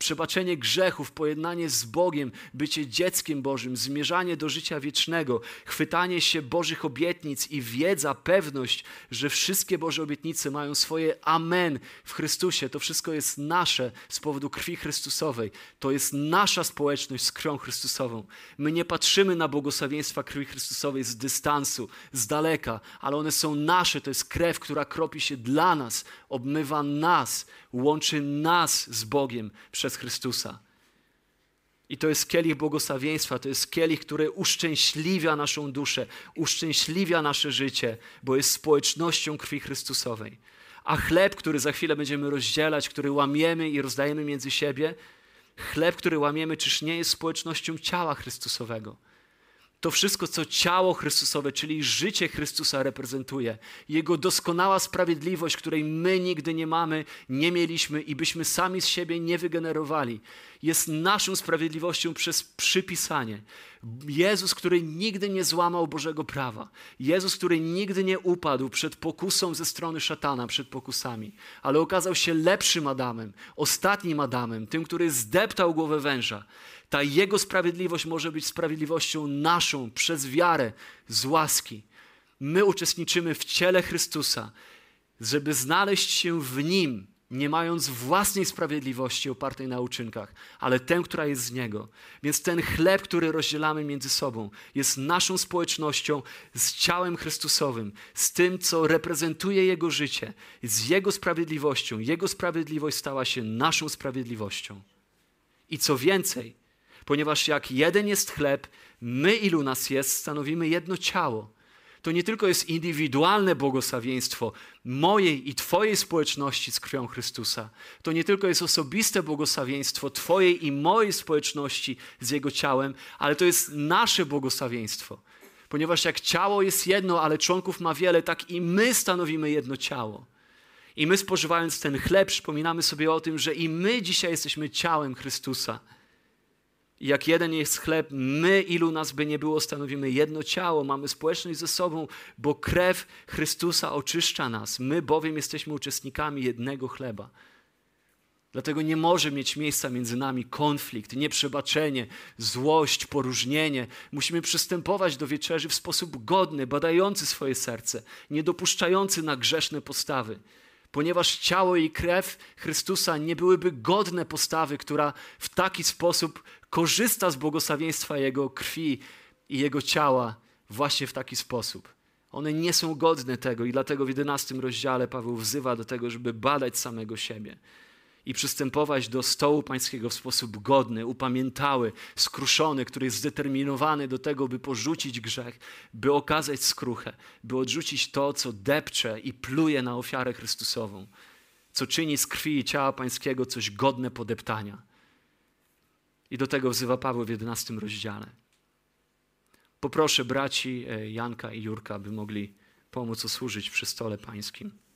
przebaczenie grzechów, pojednanie z Bogiem, bycie dzieckiem Bożym, zmierzanie do życia wiecznego, chwytanie się Bożych obietnic i wiedza, pewność, że wszystkie Boże obietnice mają swoje amen w Chrystusie. To wszystko jest nasze z powodu krwi Chrystusowej. To jest nasza społeczność z krwią Chrystusową. My nie patrzymy na błogosławieństwa krwi Chrystusowej z dystansu, z daleka, ale one są nasze. To jest krew, która kropi się dla nas, obmywa nas, łączy nas z Bogiem przez Chrystusa. I to jest kielich błogosławieństwa, to jest kielich, który uszczęśliwia naszą duszę, uszczęśliwia nasze życie, bo jest społecznością krwi Chrystusowej. A chleb, który za chwilę będziemy rozdzielać, który łamiemy i rozdajemy między siebie, chleb, który łamiemy, czyż nie jest społecznością ciała Chrystusowego? To wszystko, co ciało Chrystusowe, czyli życie Chrystusa reprezentuje. Jego doskonała sprawiedliwość, której my nigdy nie mamy, nie mieliśmy i byśmy sami z siebie nie wygenerowali. Jest naszą sprawiedliwością przez przypisanie. Jezus, który nigdy nie złamał Bożego prawa. Jezus, który nigdy nie upadł przed pokusą ze strony szatana, przed pokusami, ale okazał się lepszym Adamem, ostatnim Adamem, tym, który zdeptał głowę węża. Ta Jego sprawiedliwość może być sprawiedliwością naszą przez wiarę, z łaski. My uczestniczymy w ciele Chrystusa, żeby znaleźć się w Nim, nie mając własnej sprawiedliwości opartej na uczynkach, ale tę, która jest z Niego. Więc ten chleb, który rozdzielamy między sobą, jest naszą społecznością z ciałem Chrystusowym, z tym, co reprezentuje Jego życie, z Jego sprawiedliwością. Jego sprawiedliwość stała się naszą sprawiedliwością. I co więcej, ponieważ jak jeden jest chleb, my, ilu nas jest, stanowimy jedno ciało. To nie tylko jest indywidualne błogosławieństwo mojej i Twojej społeczności z krwią Chrystusa. To nie tylko jest osobiste błogosławieństwo Twojej i mojej społeczności z Jego ciałem, ale to jest nasze błogosławieństwo. Ponieważ jak ciało jest jedno, ale członków ma wiele, tak i my stanowimy jedno ciało. I my, spożywając ten chleb, przypominamy sobie o tym, że i my dzisiaj jesteśmy ciałem Chrystusa. Jak jeden jest chleb, my, ilu nas by nie było, stanowimy jedno ciało, mamy społeczność ze sobą, bo krew Chrystusa oczyszcza nas. My bowiem jesteśmy uczestnikami jednego chleba. Dlatego nie może mieć miejsca między nami konflikt, nieprzebaczenie, złość, poróżnienie. Musimy przystępować do wieczerzy w sposób godny, badający swoje serce, niedopuszczający na grzeszne postawy. Ponieważ ciało i krew Chrystusa nie byłyby godne postawy, która w taki sposób korzysta z błogosławieństwa Jego krwi i Jego ciała właśnie w taki sposób. One nie są godne tego i dlatego w jedenastym rozdziale Paweł wzywa do tego, żeby badać samego siebie i przystępować do stołu pańskiego w sposób godny, upamiętały, skruszony, który jest zdeterminowany do tego, by porzucić grzech, by okazać skruchę, by odrzucić to, co depcze i pluje na ofiarę Chrystusową, co czyni z krwi i ciała pańskiego coś godne podeptania. I do tego wzywa Paweł w jedenastym rozdziale. Poproszę braci Janka i Jurka, by mogli pomóc usłużyć przy stole pańskim.